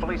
Police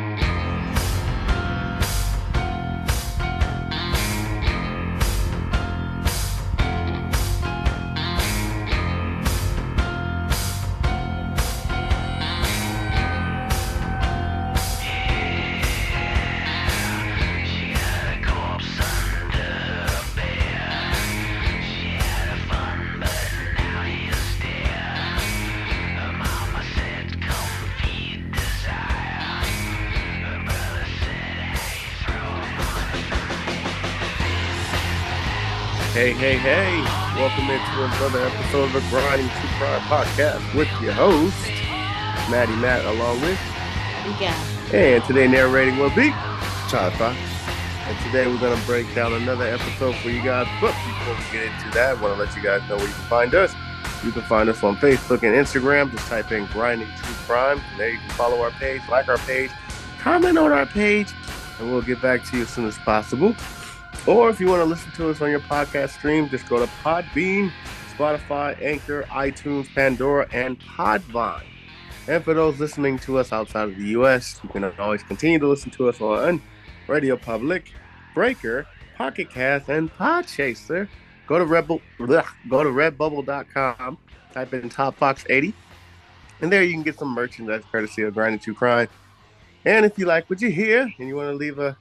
Hey, welcome into another episode of the Grinding True Crime Podcast with your host, Maddie Matt, along with Gabby. And today narrating will be Todd Fox. And today we're going to break down another episode for you guys. But before we get into that, I want to let you guys know where you can find us. You can find us on Facebook and Instagram. Just type in Grinding True Crime. There you can follow our page, like our page, comment on our page, and we'll get back to you as soon as possible. Or if you want to listen to us on your podcast stream, just go to Podbean, Spotify, Anchor, iTunes, Pandora, and Podvine. And for those listening to us outside of the U.S., you can always continue to listen to us on Radio Public, Breaker, Pocket Cast, and Podchaser. Go to Redbubble.com, type in Top Fox 80, and there you can get some merchandise courtesy of Grinding True Crime. And if you like what you hear and you want to leave a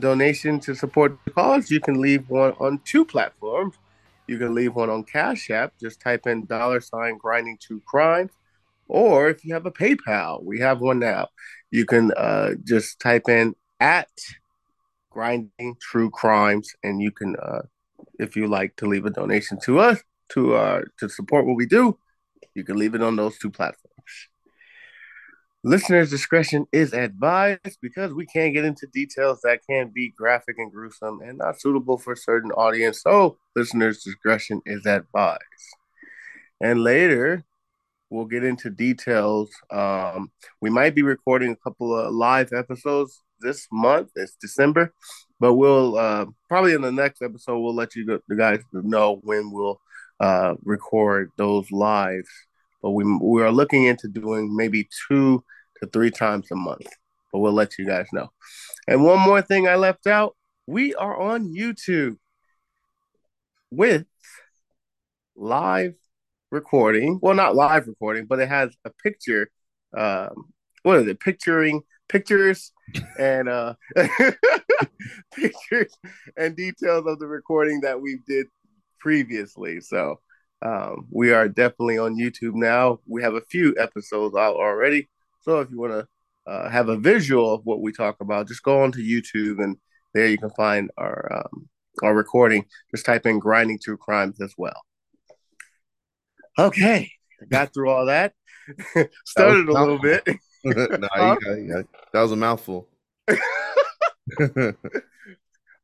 donation to support the cause, you can leave one on two platforms. You can leave one on Cash App. Just type in $ Grinding True Crime. Or if you have a PayPal, we have one now. You can just type in at Grinding True Crimes, and you can, if you like to leave a donation to us to support what we do, you can leave it on those two platforms. Listener's discretion is advised because we can't get into details that can be graphic and gruesome and not suitable for a certain audience. So, listener's discretion is advised. And later, we'll get into details. We might be recording a couple of live episodes this month. It's December. But we'll probably in the next episode, we'll let you guys know when we'll record those lives. But we are looking into doing maybe 2 to 3 times a month. But we'll let you guys know. And one more thing I left out. We are on YouTube with live recording. Well, not live recording, but it has a picture. What is it? Pictures and pictures and details of the recording that we did previously. So we are definitely on YouTube now. We have a few episodes out already. So if you want to have a visual of what we talk about, just go onto YouTube, and there you can find our recording. Just type in Grinding True Crimes as well. Okay. I got through all that. Stuttered a little bit. That was a mouthful.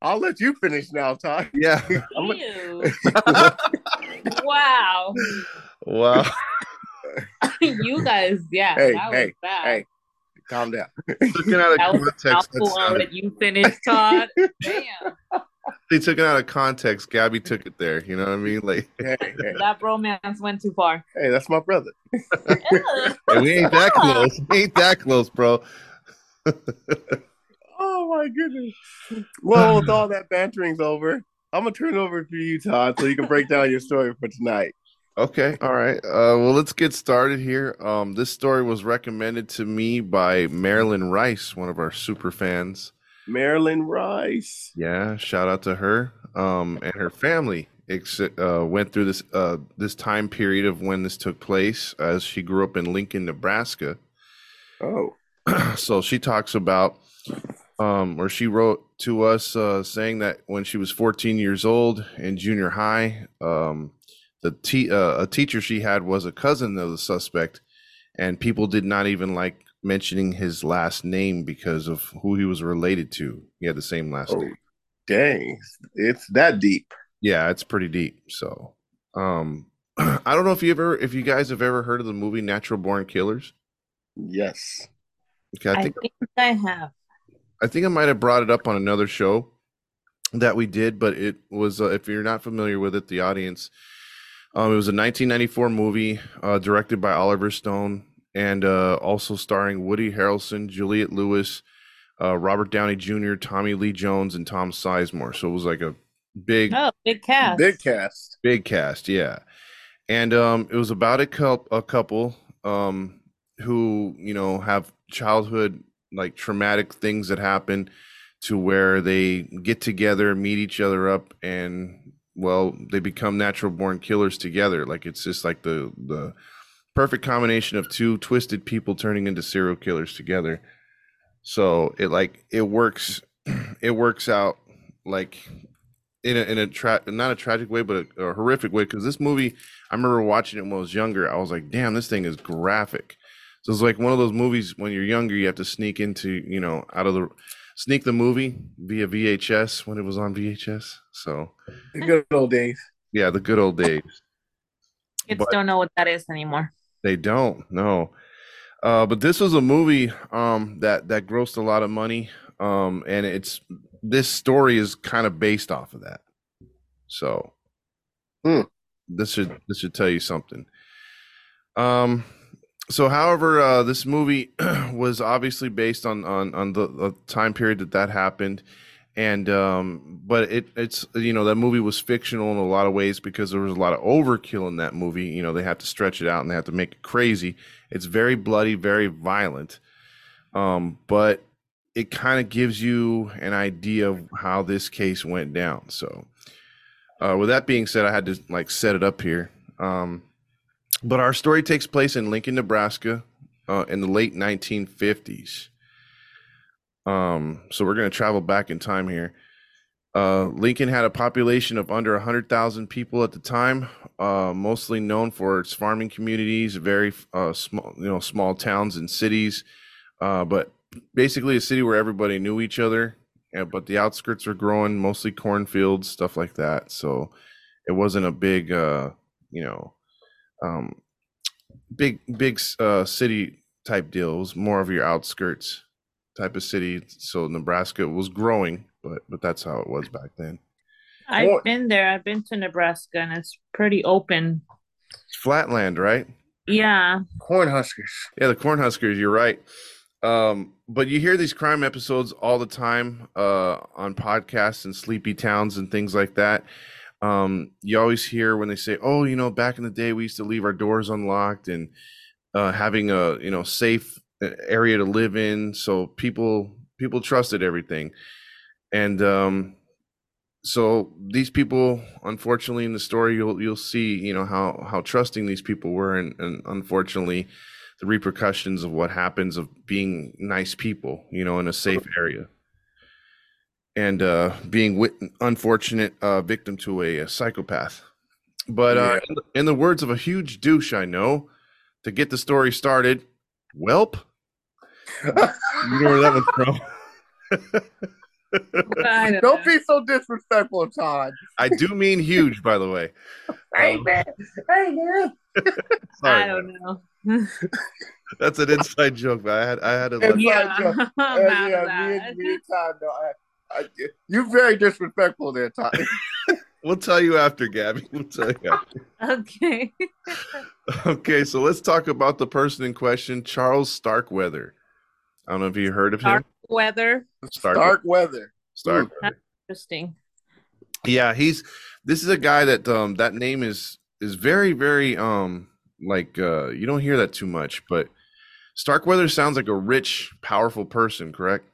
I'll let you finish now, Todd. Yeah. Wow. You guys, yeah. Hey, calm down. Looking out of context. I'll let you finish, Todd. Damn. They took it out of context. Gabby took it there. You know what I mean? Like that romance went too far. Hey, that's my brother. Hey, we ain't that close. We ain't that close, bro. Oh my goodness. Well, with all that bantering's over, I'm going to turn it over to you, Todd, so you can break down your story for tonight. Okay. All right. Well, let's get started here. This story was recommended to me by Marilyn Rice, one of our super fans. Marilyn Rice. Yeah. Shout out to her and her family. Went through this time period of when this took place as she grew up in Lincoln, Nebraska. Oh. So she talks about... where she wrote to us saying that when she was 14 years old in junior high, a teacher she had was a cousin of the suspect, and people did not even like mentioning his last name because of who he was related to. He had the same last name. Dang, it's that deep. Yeah, it's pretty deep. So I don't know if you guys have ever heard of the movie Natural Born Killers. Yes. Okay, I think I have. I think I might have brought it up on another show that we did, but it was, if you're not familiar with it, the audience, it was a 1994 movie directed by Oliver Stone and also starring Woody Harrelson, Juliette Lewis, Robert Downey Jr., Tommy Lee Jones, and Tom Sizemore. So it was like a big cast. Big cast, yeah. And it was about a couple who, you know, have childhood like traumatic things that happen to where they get together, meet each other up, and well, they become natural born killers together. Like it's just like the perfect combination of two twisted people turning into serial killers together. So it like it works out like in a not a tragic way, but a horrific way. Because this movie, I remember watching it when I was younger. I was like, damn, this thing is graphic. So it's like one of those movies when you're younger, you have to sneak into, you know, sneak the movie via VHS when it was on VHS. So the good old days. Yeah, the good old days. Kids don't know what that is anymore. They don't know. But this was a movie that grossed a lot of money. And this story is kind of based off of that. So this should tell you something. So, however, this movie was obviously based on the time period that happened, and but it's you know, that movie was fictional in a lot of ways because there was a lot of overkill in that movie. You know, they have to stretch it out and they have to make it crazy. It's very bloody, very violent, but it kind of gives you an idea of how this case went down. So, with that being said, I had to like set it up here. But our story takes place in Lincoln, Nebraska, in the late 1950s. So we're going to travel back in time here. Lincoln had a population of under 100,000 people at the time, mostly known for its farming communities, very small towns and cities, but basically a city where everybody knew each other. But the outskirts were growing, mostly cornfields, stuff like that. So it wasn't a big, big city type deal. It was more of your outskirts type of city. So Nebraska was growing, but that's how it was back then. I've been there. I've been to Nebraska, and it's pretty open. It's flatland, right? Yeah. Cornhuskers. Yeah, the Cornhuskers. You're right. But you hear these crime episodes all the time on podcasts and sleepy towns and things like that. You always hear when they say, oh, you know, back in the day, we used to leave our doors unlocked and having a, you know, safe area to live in. So people trusted everything. And so these people, unfortunately, in the story, you'll see, you know, how trusting these people were. And unfortunately, the repercussions of what happens of being nice people, you know, in a safe area. And being unfortunate victim to a psychopath. But in the words of a huge douche I know, to get the story started, welp. You know where that was from. Don't be so disrespectful, Todd. I do mean huge, by the way. I don't know. That's an inside joke, but I had to. You're very disrespectful there, Todd. We'll tell you after, Gabby. We'll tell you after. Okay. Okay, so let's talk about the person in question, Charles Starkweather. I don't know if you heard of him. Starkweather. Starkweather. Interesting. Yeah, this is a guy that that name is very, very you don't hear that too much, but Starkweather sounds like a rich, powerful person, correct?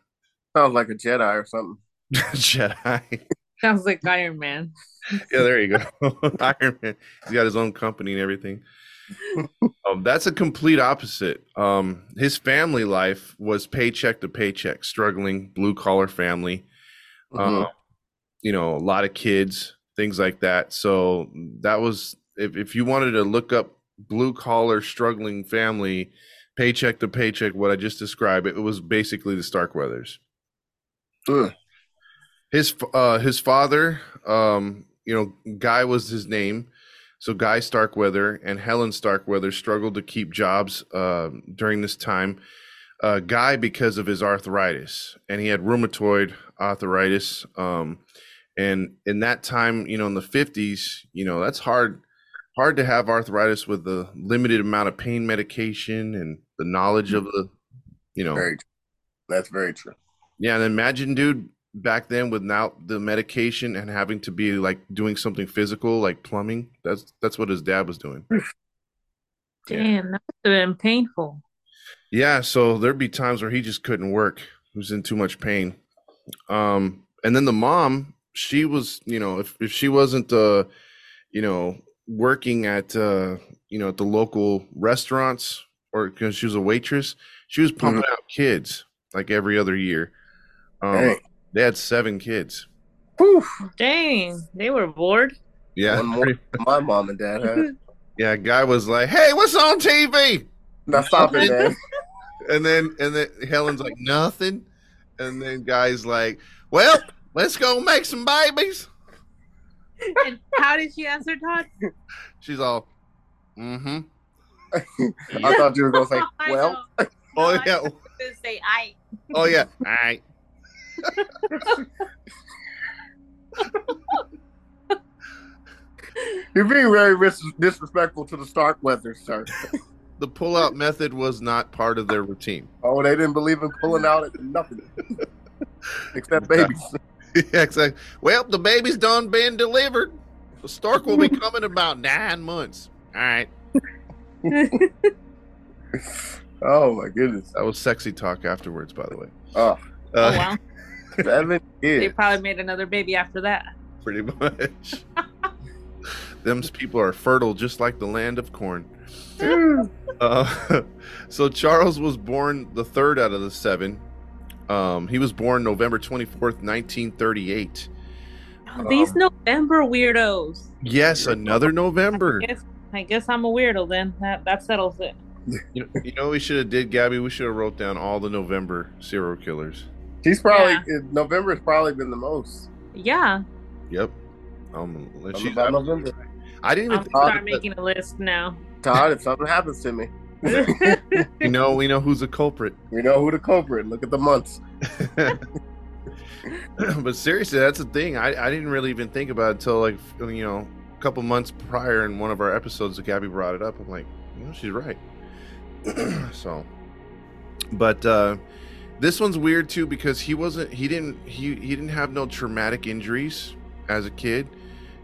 Sounds like a Jedi or something. Jedi. Sounds like Iron Man. Yeah, there you go. Iron Man. He's got his own company and everything. That's a complete opposite. His family life was paycheck to paycheck, struggling, blue-collar family. Mm-hmm. You know, a lot of kids, things like that. So that was, if you wanted to look up blue collar struggling family, paycheck to paycheck, what I just described, it was basically the Starkweathers. Ugh. His father, Guy was his name. So Guy Starkweather and Helen Starkweather struggled to keep jobs during this time. Guy, because of his arthritis, and he had rheumatoid arthritis. And in that time, in the 50s, that's hard to have arthritis with the limited amount of pain medication and the knowledge of the. That's very true. Yeah. And imagine, dude, back then without the medication and having to be like doing something physical, like plumbing. That's what his dad was doing. Damn, that would have been painful. Yeah, so there'd be times where he just couldn't work. He was in too much pain. And then the mom, she was, if she wasn't, working at, at the local restaurants, or because she was a waitress, she was pumping out kids like every other year. They had 7 kids. Whew. Dang, they were bored. Yeah. One more than my mom and dad had. Yeah, Guy was like, hey, what's on TV? Now stop it, man. And then Helen's like, nothing. And then Guy's like, well, let's go make some babies. And how did she answer, Todd? She's all, I thought you were going to say, well. No, oh, yeah. I was going to say, I. Oh, yeah. I. You're being very disrespectful to the Starkweather, sir. The pull-out method was not part of their routine. Oh, they didn't believe in pulling out at nothing. Except babies. Yeah, exactly. Well, the baby's done being delivered. The Stark will be coming about 9 months. All right. Oh, my goodness. That was sexy talk afterwards, by the way. Oh, wow. 7 years. They probably made another baby after that. Pretty much. Them people are fertile just like the land of corn. So Charles was born the 3rd out of the 7. He was born November 24th, 1938. These November weirdos. Yes, another November. I guess I'm a weirdo then. That settles it. You know we should have did, Gabby? We should have wrote down all the November serial killers. He's probably November's probably been the most. Yeah. Yep. November. I didn't even start making a list now. Todd, if something happens to me, we know who's the culprit. We know who the culprit. Look at the months. But seriously, that's the thing. I didn't really even think about it until a couple months prior in one of our episodes that Gabby brought it up. I'm like, she's right. But this one's weird too because he didn't have no traumatic injuries as a kid.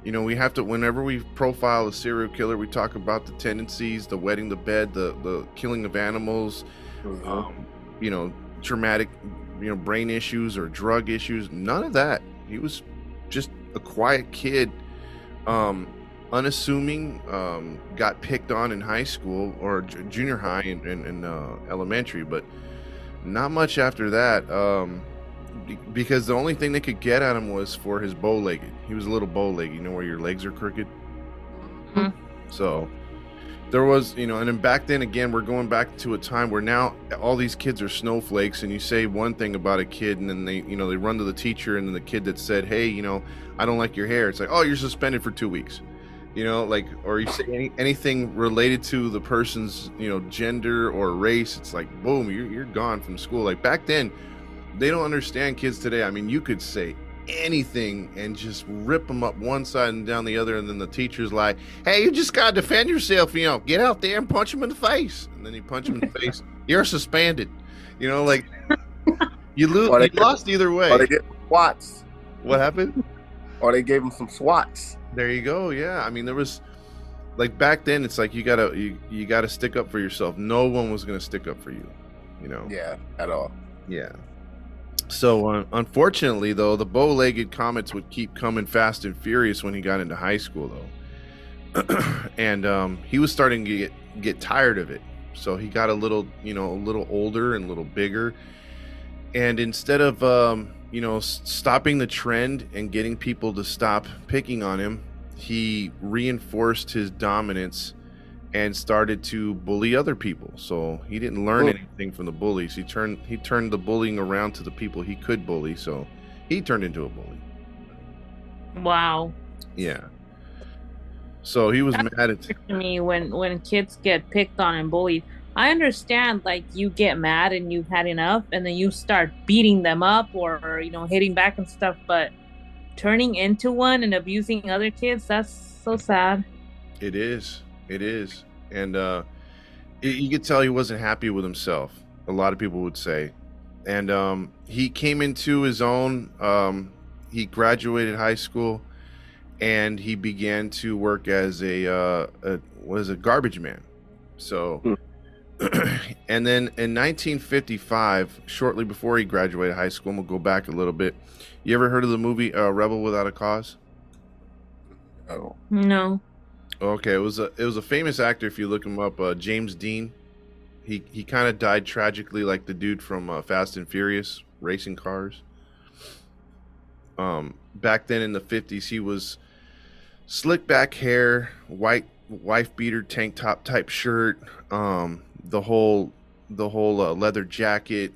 We have to, whenever we profile a serial killer, we talk about the tendencies, the wetting the bed, the killing of animals, traumatic, brain issues or drug issues. None of that. He was just a quiet kid, unassuming, got picked on in high school or junior high and elementary, but not much after that. Because the only thing they could get at him was for his bow-legged. He was a little bow-legged, where your legs are crooked. Mm-hmm. So there was, and then back then, again, we're going back to a time where now all these kids are snowflakes, and you say one thing about a kid, and then they run to the teacher, and then the kid that said, hey, I don't like your hair. It's like, oh, you're suspended for 2 weeks. Or you say anything related to the person's, gender or race. It's like, boom, you're gone from school. Like back then, they don't understand kids today. I mean, you could say anything and just rip them up one side and down the other, and then the teacher's like, hey, you just got to defend yourself, get out there and punch him in the face. And then you punch him in the face. You're suspended. You lost either way. Or they get swats. What happened? Or they gave him some swats. There you go, yeah. I mean, there was, like back then, it's like you gotta stick up for yourself. No one was going to stick up for you, Yeah, at all. Yeah. So, unfortunately, though, the bow-legged comments would keep coming fast and furious when he got into high school, though. And he was starting to get tired of it. So he got a little older and a little bigger. And instead of, stopping the trend and getting people to stop picking on him, he reinforced his dominance and started to bully other people. So he didn't learn anything from the bullies. He turned the bullying around to the people he could bully. So he turned into a bully. Wow. Yeah. So he was mad at me when kids get picked on and bullied. I understand, like, you get mad and you've had enough and then you start beating them up or, you know, hitting back and stuff. But turning into one and abusing other kids, that's so sad. It is. It is. And you could tell he wasn't happy with himself. A lot of people would say. And he came into his own. He graduated high school and he began to work as a garbage man. So... And then in 1955, shortly before he graduated high school, we'll go back a little bit. You ever heard of the movie Rebel Without a Cause? Oh. No. Okay, it was a famous actor. If you look him up, James Dean. He kind of died tragically, like the dude from Fast and Furious, racing cars. Back then in the 50s, he was slick back hair, white wife beater, tank top type shirt, the whole leather jacket,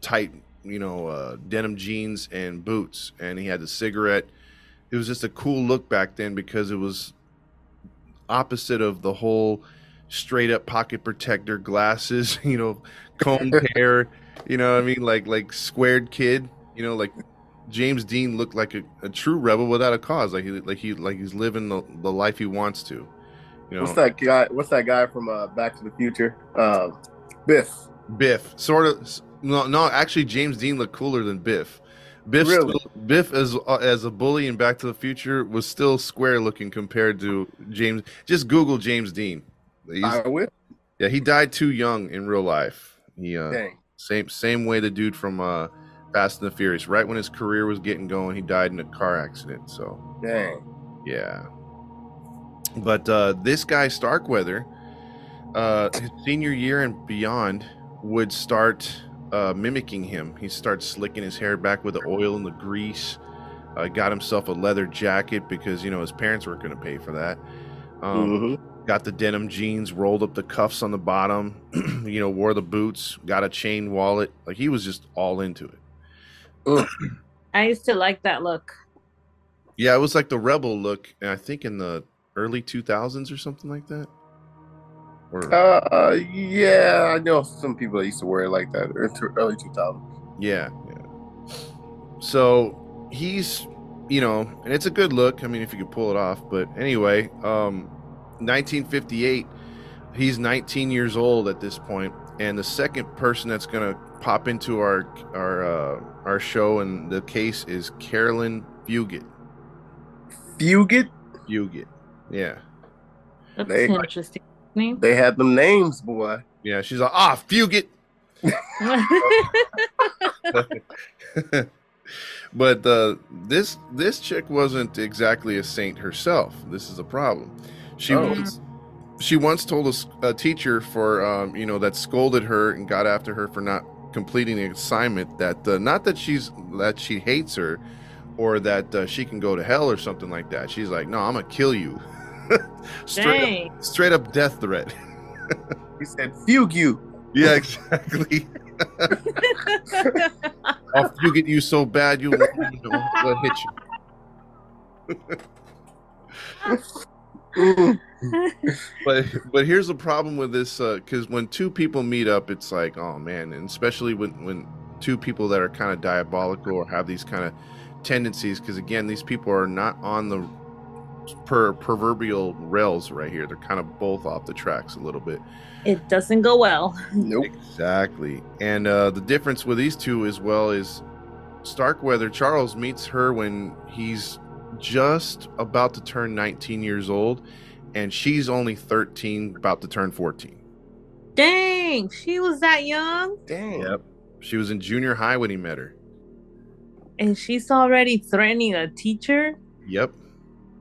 tight, you know, denim jeans and boots, and he had the cigarette. It was just a cool look back then because it was opposite of the whole straight up pocket protector, glasses, you know, combed hair, you know what I mean, like squared kid, you know, like James Dean looked like a true rebel without a cause, like he's living the life he wants to. You know? What's that guy from Back to the Future? Biff. Biff, sort of. No, actually, James Dean looked cooler than Biff. Biff as a bully in Back to the Future was still square looking compared to James. Just Google James Dean. Yeah, he died too young in real life. He same way the dude from Fast and the Furious. Right when his career was getting going, he died in a car accident. So yeah. But this guy Starkweather, his senior year and beyond, would start mimicking him. He starts slicking his hair back with the oil and the grease. Got himself a leather jacket because, you know, his parents weren't going to pay for that. Got the denim jeans, rolled up the cuffs on the bottom. You know, wore the boots. Got a chain wallet. Like, he was just all into it. I used to like that look. Yeah, it was like the rebel look, and I think in the early 2000s or something like that. Or, yeah, I know some people that used to wear it like that. Early 2000s. Yeah. So he's, you know, and it's a good look. I mean, if you could pull it off. But anyway, 1958. He's 19 years old at this point, and the second person that's gonna pop into our show and the case is Caril Ann Fugate. Fugate. Yeah. That's an interesting name. They had them names, boy. Yeah, she's like, Fugate. But this chick wasn't exactly a saint herself. This is a problem. She once told a teacher for, you know, that scolded her and got after her for not completing the assignment, that not that she hates her or that she can go to hell or something like that. She's like, no, I'm gonna kill you. straight up death threat. He said, "Fugue you." Yeah, exactly. I'll fugue you so bad you won't hit you. But here's the problem with this, because when two people meet up, it's like, oh man, and especially when two people that are kind of diabolical or have these kind of tendencies, because again, these people are not on the proverbial rails right here. They're kind of both off the tracks a little bit. It doesn't go well. Nope. Exactly. And the difference with these two as well is Starkweather Charles meets her when he's just about to turn 19 years old, and she's only 13, about to turn 14. Dang, she was that young? Dang. Yep. She was in junior high when he met her. And she's already threatening a teacher? Yep.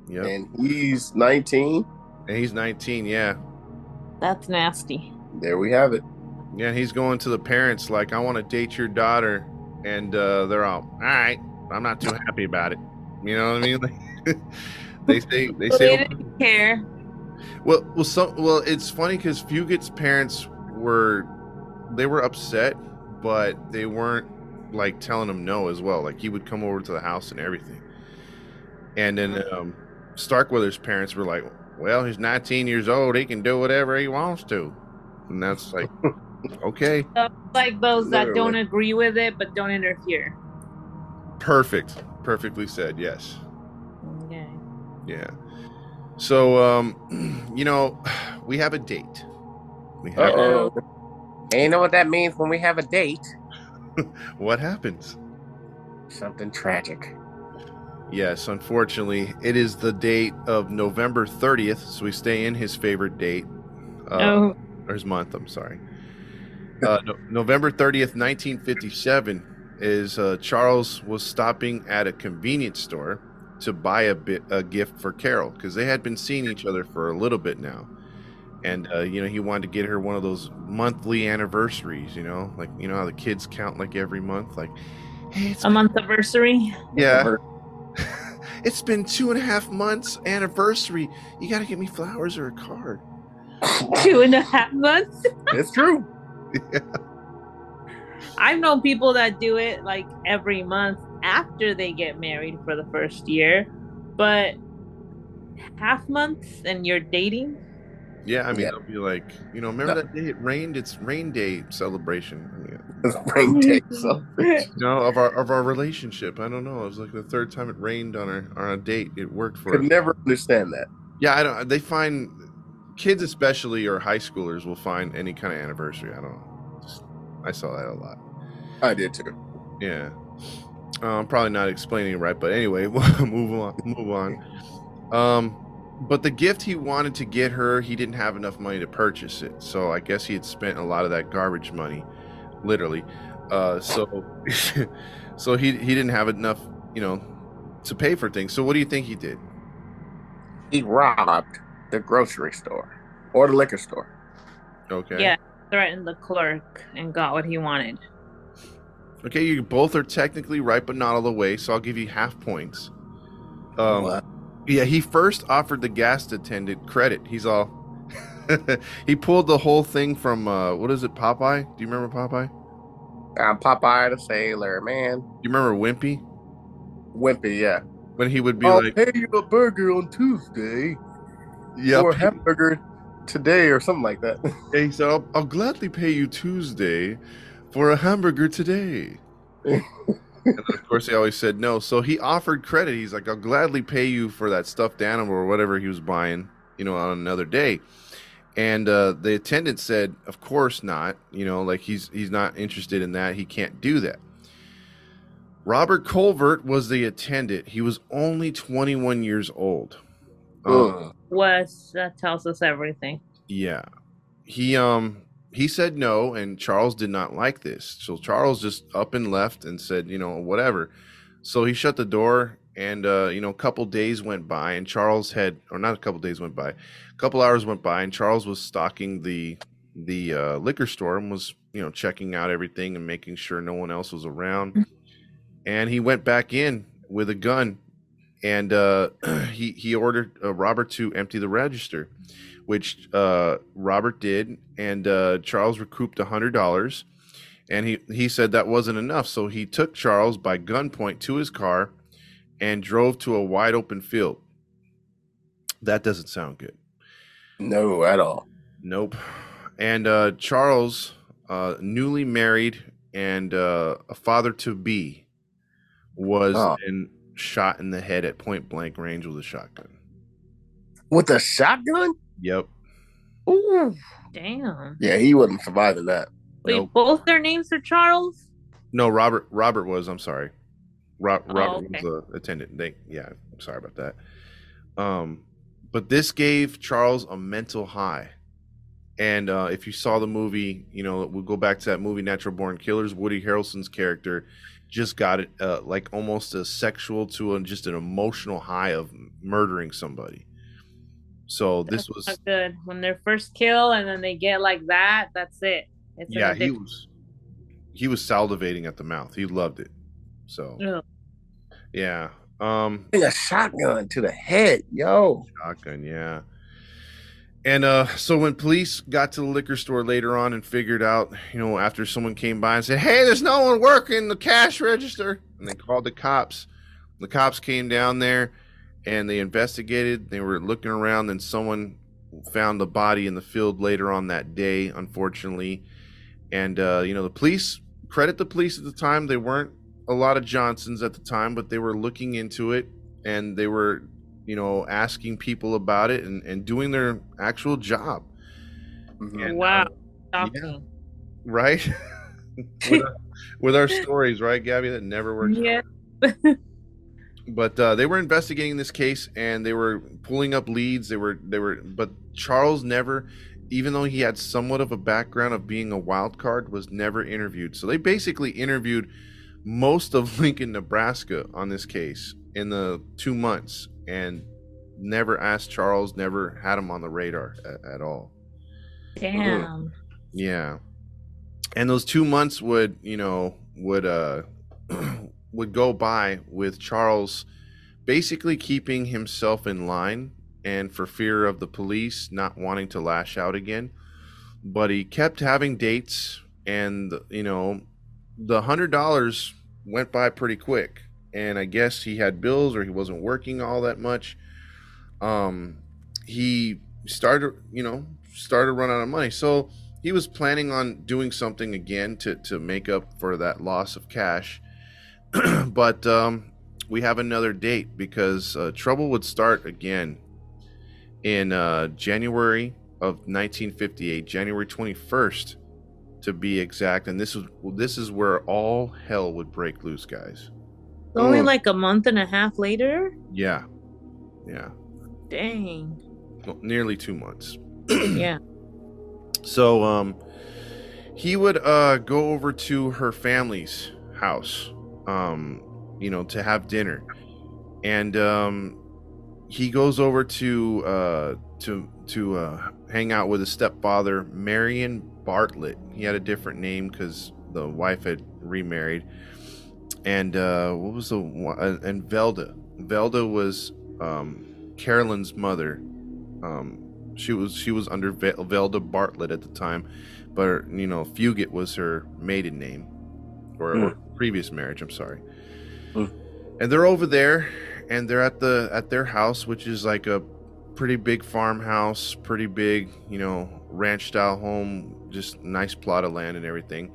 And he's 19? And he's 19, yeah. That's nasty. There we have it. Yeah, he's going to the parents like, I want to date your daughter. And they're all right. I'm not too happy about it. You know what I mean? They didn't care. Well, it's funny because Fugate's parents were upset, but they weren't like telling him no as well. Like he would come over to the house and everything. And then Starkweather's parents were like, "Well, he's 19 years old. He can do whatever he wants to." And that's like, okay. Like those that don't agree with it but don't interfere. Perfect. Perfectly said. Yes. Okay. Yeah. So, you know, we have a date. We have and you know what that means when we have a date? What happens? Something tragic. Yes, unfortunately, it is the date of November 30th, so we stay in his favorite date. Or his month, I'm sorry. November 30th, 1957 is Charles was stopping at a convenience store to buy a gift for Caril because they had been seeing each other for a little bit now. And, you know, he wanted to get her one of those monthly anniversaries, you know, like, you know how the kids count like every month, like hey, it's a month anniversary. Yeah. It's been 2.5 months anniversary. You got to get me flowers or a card. 2.5 months. It's true. Yeah. I've known people that do it like every month after they get married for the first year, but half months and you're dating. Yeah, I mean, it'll be like, you know, remember that day it rained? It's rain day celebration. I mean, it's rain day celebration. You know, of our relationship. I don't know. It was like the third time it rained on our date. It worked for us. Could never understand that. Yeah, I don't. They find kids, especially or high schoolers, will find any kind of anniversary. I don't know. I saw that a lot. I did too. Yeah, I'm probably not explaining it right, but anyway, we'll move on. But the gift he wanted to get her, he didn't have enough money to purchase it. So I guess he had spent a lot of that garbage money, literally. So he didn't have enough, you know, to pay for things. So what do you think he did? He robbed the grocery store or the liquor store. Okay. Yeah, threatened the clerk and got what he wanted. Okay, you both are technically right, but not all the way. So I'll give you half points. What? Yeah, he first offered the gas attendant credit. He's all... he pulled the whole thing from, what is it, Popeye? Do you remember Popeye? I'm Popeye the Sailor Man. Do you remember Wimpy? Wimpy, yeah. When he would be I'll like... I'll pay you a burger on Tuesday. Yep. Or a hamburger today or something like that. Yeah, he said, I'll gladly pay you Tuesday for a hamburger today. And of course, they always said no. So he offered credit. He's like, I'll gladly pay you for that stuffed animal or whatever he was buying, you know, on another day. And the attendant said, of course not. You know, like he's not interested in that. He can't do that. Robert Colvert was the attendant. He was only 21 years old. That tells us everything. Yeah. He said no, and Charles did not like this. So Charles just up and left and said, you know, whatever. So he shut the door, and, you know, a couple days went by, and Charles had, or not a couple days went by, a couple hours went by, and Charles was stocking the liquor store and was, you know, checking out everything and making sure no one else was around. And he went back in with a gun, and he ordered Robert to empty the register, which Robert did, and Charles recouped $100, and he said that wasn't enough, so he took Charles by gunpoint to his car and drove to a wide open field. That doesn't sound good. No, at all. Nope. And Charles, newly married and a father-to-be, was then shot in the head at point-blank range with a shotgun. With a shotgun? Yep. Oh, damn. Yeah, he wouldn't survive that. Wait, nope. Both their names are Charles? No, Robert was, I'm sorry. Robert okay. was the attendant. I'm sorry about that. But this gave Charles a mental high. And if you saw the movie, you know, we'll go back to that movie, Natural Born Killers. Woody Harrelson's character just got it like almost a sexual to just an emotional high of murdering somebody. So this was not good when they're first killed and then they get like that. That's it. It's he was salivating at the mouth. He loved it. So yeah, a shotgun to the head, yo. Shotgun, yeah. And so when police got to the liquor store later on and figured out, you know, after someone came by and said, hey, there's no one working the cash register, and they called the cops. The cops came down there and they investigated. They were looking around, and someone found the body in the field later on that day, unfortunately. And, you know, the police, credit the police at the time. They weren't a lot of Johnsons at the time, but they were looking into it, and they were, you know, asking people about it and doing their actual job. And, wow. Yeah, right? with our stories, right, Gabby? That never works. Yeah. But they were investigating this case, and they were pulling up leads. But Charles never, even though he had somewhat of a background of being a wild card, was never interviewed. So they basically interviewed most of Lincoln, Nebraska on this case in the 2 months, and never asked Charles, never had him on the radar at all. Damn. Yeah. And those 2 months would go by with Charles basically keeping himself in line, and for fear of the police not wanting to lash out again. But he kept having dates, and, you know, the $100 went by pretty quick. And I guess he had bills, or he wasn't working all that much. He started running out of money. So he was planning on doing something again to make up for that loss of cash. But we have another date, because trouble would start again in January of 1958, January 21st to be exact. And this is where all hell would break loose, guys. Only like a month and a half later? Yeah. Dang. Well, nearly 2 months. Yeah. So he would go over to her family's house, you know, to have dinner. And he goes over to hang out with his stepfather, Marion Bartlett. He had a different name because the wife had remarried. And Velda was Carolyn's mother. She was under Velda Bartlett at the time, but, you know, Fugate was her maiden name, or previous marriage, I'm sorry. And they're over there, and they're at their house, which is like a pretty big farmhouse, pretty big, you know, ranch style home, just nice plot of land and everything.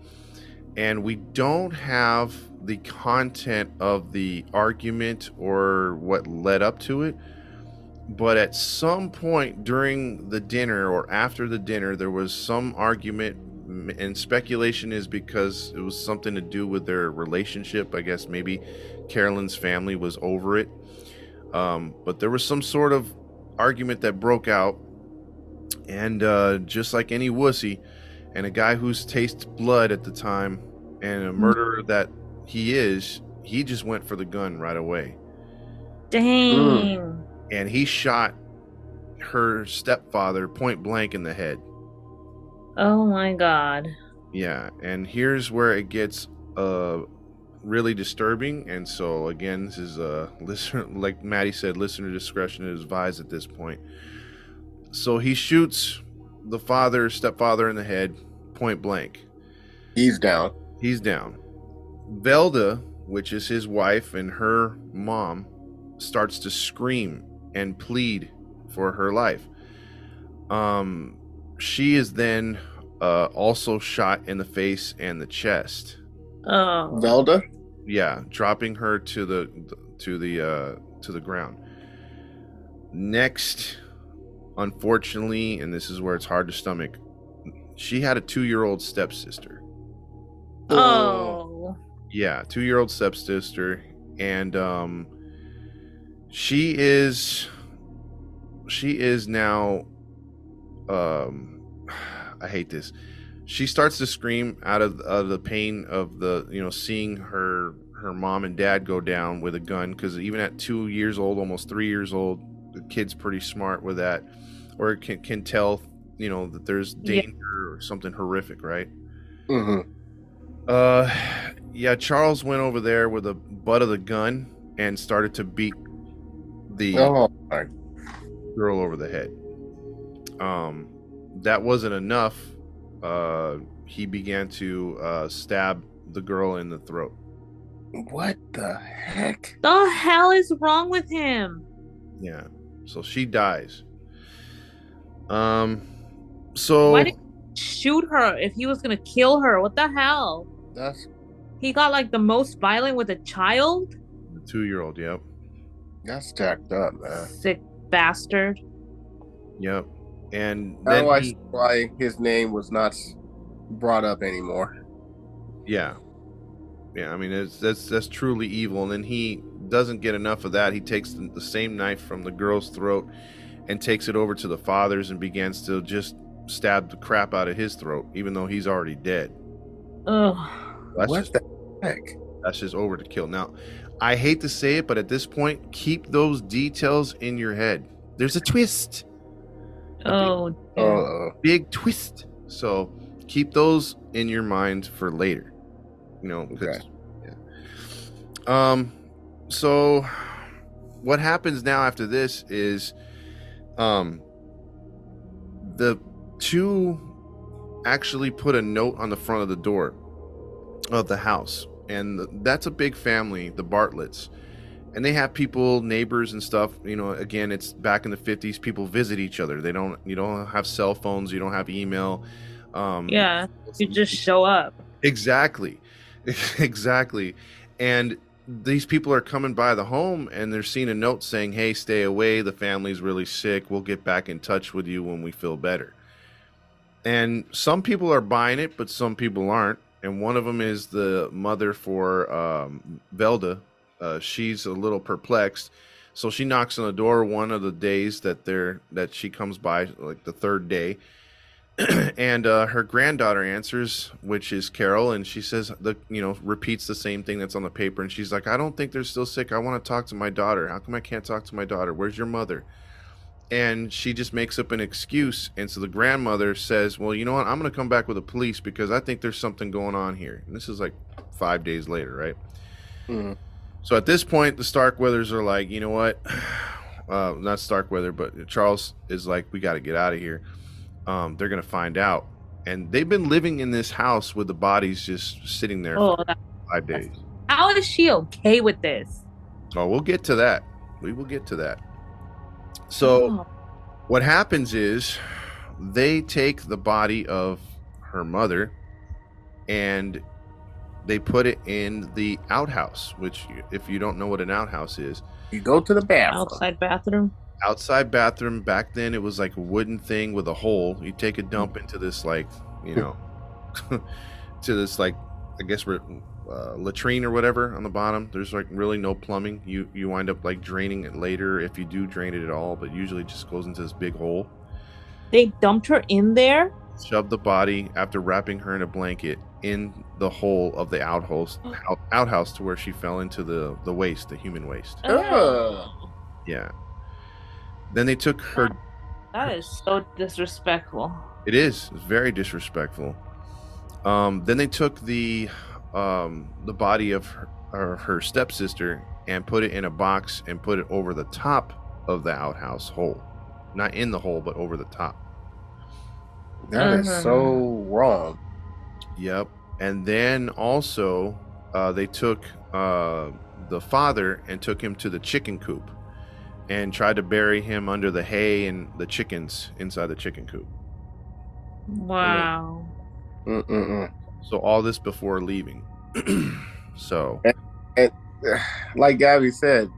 And we don't have the content of the argument or what led up to it, but at some point during the dinner or after the dinner, there was some argument, and speculation is because it was something to do with their relationship. I guess maybe Carolyn's family was over it, but there was some sort of argument that broke out, and just like any wussy and a guy who's tasted blood at the time and a murderer that he is, he just went for the gun right away. Dang. And he shot her stepfather point blank in the head. Oh my God. Yeah. And here's where it gets really disturbing. And so again, this is listener, like Maddie said, listener discretion is advised at this point. So he shoots the stepfather in the head, point blank. He's down. Velda, which is his wife and her mom, starts to scream and plead for her life. She is then also shot in the face and the chest. Oh. Velda? Yeah, dropping her to the ground. Next, unfortunately, and this is where it's hard to stomach, she had a 2-year-old stepsister. Oh. Yeah, 2-year-old stepsister, and she is now, I hate this. She starts to scream out of the pain of the, you know, seeing her mom and dad go down with a gun, because even at 2 years old, almost 3 years old, the kid's pretty smart with that, or can tell, you know, that there's danger, yeah, or something horrific, right? Mm-hmm. Yeah, Charles went over there with the butt of the gun and started to beat the girl over the head. That wasn't enough. He began to stab the girl in the throat. What the heck? The hell is wrong with him? Yeah. So she dies. So why did he shoot her if he was gonna kill her? What the hell? He got like the most violent with a child? The 2-year-old, yep. That's jacked up, man. Sick bastard. Yep. And then I see why his name was not brought up anymore. Yeah. Yeah, I mean, that's truly evil. And then he doesn't get enough of that. He takes the same knife from the girl's throat and takes it over to the father's and begins to just stab the crap out of his throat, even though he's already dead. Ugh. What the heck? That's just over to kill. Now, I hate to say it, but at this point, keep those details in your head. There's a twist. Big twist. So keep those in your mind for later. You know, okay. Yeah. So what happens now after this is the two actually put a note on the front of the door of the house, and that's a big family, the Bartletts, and they have people, neighbors and stuff. You know, again, it's back in the 50s. People visit each other. You don't have cell phones. You don't have email. Yeah, you just show up. Exactly. Exactly. And these people are coming by the home and they're seeing a note saying, hey, stay away. The family's really sick. We'll get back in touch with you when we feel better. And some people are buying it, but some people aren't. And one of them is the mother for Velda. She's a little perplexed. So she knocks on the door one of the days that she comes by, like the third day. And her granddaughter answers, which is Caril, and she says, repeats the same thing that's on the paper. And she's like, I don't think they're still sick. I want to talk to my daughter. How come I can't talk to my daughter? Where's your mother? And she just makes up an excuse. And so the grandmother says, well, you know what? I'm going to come back with the police because I think there's something going on here. And this is like 5 days later, right? Mm-hmm. So at this point, the Starkweathers are like, you know what? Not Starkweather, but Charles is like, we got to get out of here. They're going to find out. And they've been living in this house with the bodies just sitting there for 5 days. How is she okay with this? Oh, we'll get to that. We will get to that. So what happens is they take the body of her mother and they put it in the outhouse, which if you don't know what an outhouse is. You go to the bathroom. Outside bathroom. Outside bathroom. Back then it was like a wooden thing with a hole. You take a dump into this I guess latrine or whatever on the bottom. There's like really no plumbing. You wind up like draining it later if you do drain it at all, but usually it just goes into this big hole. They dumped her in there? Shoved the body after wrapping her in a blanket in the hole of the outhouse to where she fell into the waste, the human waste. Oh. Yeah. Then they took her... That is so disrespectful. It is. It's very disrespectful. Then they took the body of her stepsister and put it in a box and put it over the top of the outhouse hole. Not in the hole, but over the top. That is so wrong. Yep. And then also they took the father and took him to the chicken coop. And tried to bury him under the hay and the chickens inside the chicken coop. Wow. Mm-mm-mm. So all this before leaving. So. And like Gabby said,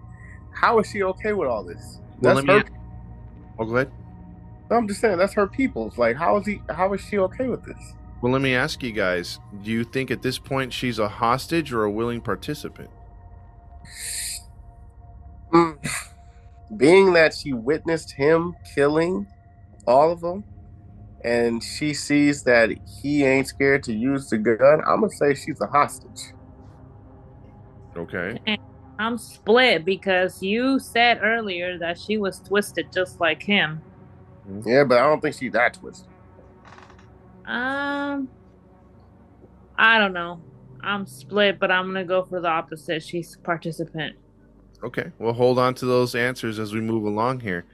how is she okay with all this? Well, go ahead. No, I'm just saying that's her people's. Like, how is she okay with this? Well, let me ask you guys, do you think at this point she's a hostage or a willing participant? Being that she witnessed him killing all of them and she sees that he ain't scared to use the gun, I'm going to say she's a hostage. Okay. And I'm split because you said earlier that she was twisted just like him. Yeah, but I don't think she's that twisted. I don't know. I'm split, but I'm going to go for the opposite. She's a participant. Okay, we'll hold on to those answers as we move along here.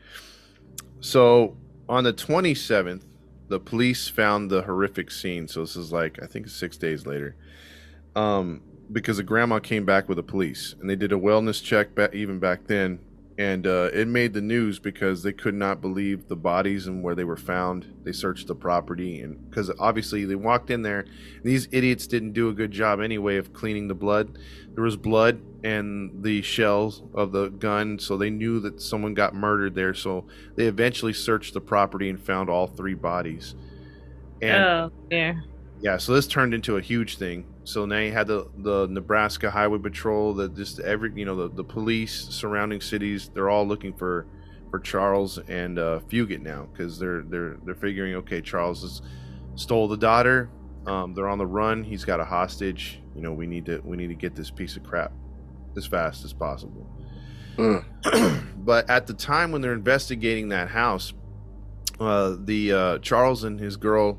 So On the 27th, the police found the horrific scene. So this is like, I think 6 days later. Because the grandma came back with the police and they did a wellness check even back then. And it made the news because they could not believe the bodies and where they were found. They searched the property, and because obviously they walked in there, and these idiots didn't do a good job anyway of cleaning the blood. There was blood and the shells of the gun, so they knew that someone got murdered there. So they eventually searched the property and found all three bodies. And, oh, yeah. Yeah, so this turned into a huge thing. So now you had the Nebraska Highway Patrol, the police, surrounding cities, they're all looking for Charles and Fugate now, because they're figuring, okay, Charles stole the daughter, they're on the run, he's got a hostage, you know, we need to get this piece of crap as fast as possible. But at the time when they're investigating that house, the Charles and his girl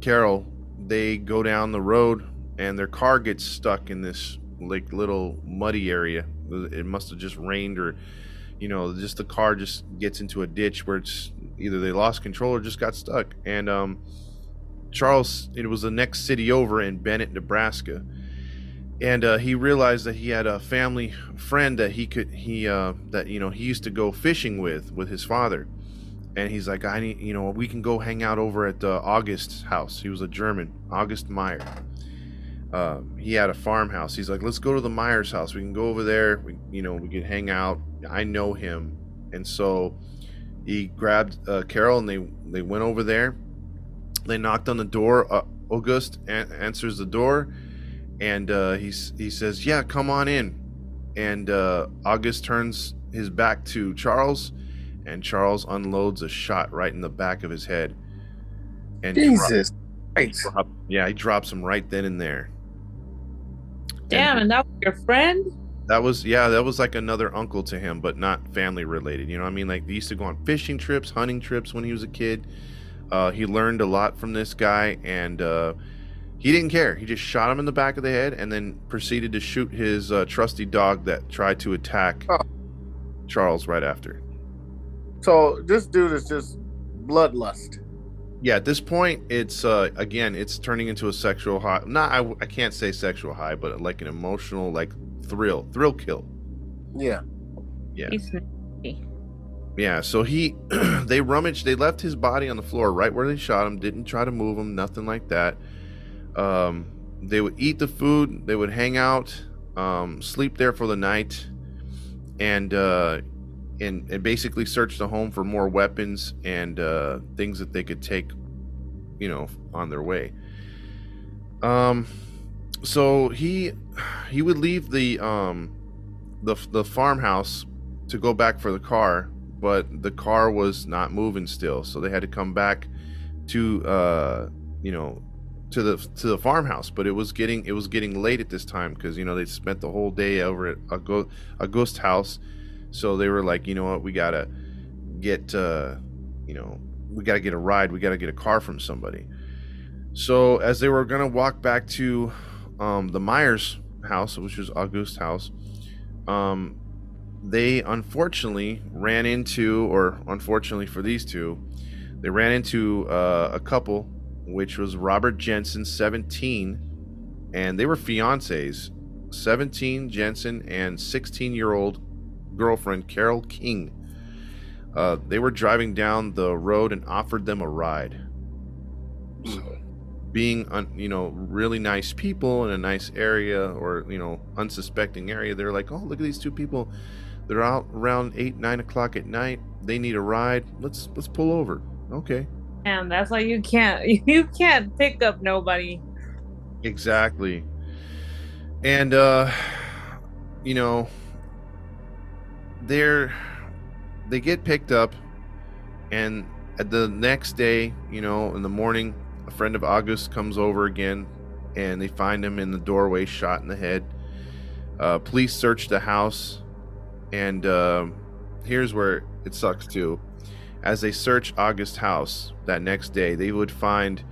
Caril, they go down the road and their car gets stuck in this like little muddy area. It must have just rained, or just the car just gets into a ditch where it's either they lost control or just got stuck. And Charles, it was the next city over in Bennett, Nebraska, and he realized that he had a family friend that he used to go fishing with his father. And he's like, we can go hang out over at August's house. He was a German, August Meyer. He had a farmhouse. He's like, let's go to the Meyer's house. We can go over there. We can hang out. I know him. And so he grabbed Caril and they went over there. They knocked on the door. August answers the door, and he says, yeah, come on in. And August turns his back to Charles, and Charles unloads a shot right in the back of his head. And Jesus Christ. He drops him right then and there. Damn, and that was your friend? That was like another uncle to him, but not family related. You know what I mean? Like, they used to go on fishing trips, hunting trips when he was a kid. He learned a lot from this guy, and he didn't care. He just shot him in the back of the head and then proceeded to shoot his trusty dog that tried to attack Charles right after. So this dude is just bloodlust. Yeah, at this point, it's again, it's turning into a sexual high. I can't say sexual high, but like an emotional, like thrill kill. Yeah, yeah, yeah. So they rummaged. They left his body on the floor right where they shot him. Didn't try to move him, nothing like that. They would eat the food. They would hang out, sleep there for the night, and basically searched the home for more weapons and things that they could take, on their way. So he would leave the farmhouse to go back for the car, but the car was not moving still, so they had to come back to the farmhouse. But it was getting late at this time, because they spent the whole day over at a ghost house. So they were like, you know what, we gotta get a ride. We gotta get a car from somebody. So as they were gonna walk back to the Myers house, which was August's house, they unfortunately for these two, they ran into a couple, which was Robert Jensen, 17, and they were fiancés, 17 Jensen and 16-year-old girlfriend Caril King. They were driving down the road and offered them a ride. So, being really nice people in a nice area, or unsuspecting area, they're like, oh, look at these two people, they're out around 8-9 o'clock at night, they need a ride, let's pull over. Okay. And that's why you can't pick up nobody. Exactly. And they get picked up, and the next day, in the morning, a friend of August comes over again, and they find him in the doorway, shot in the head. Police search the house, and here's where it sucks too. As they search August's house that next day, they would find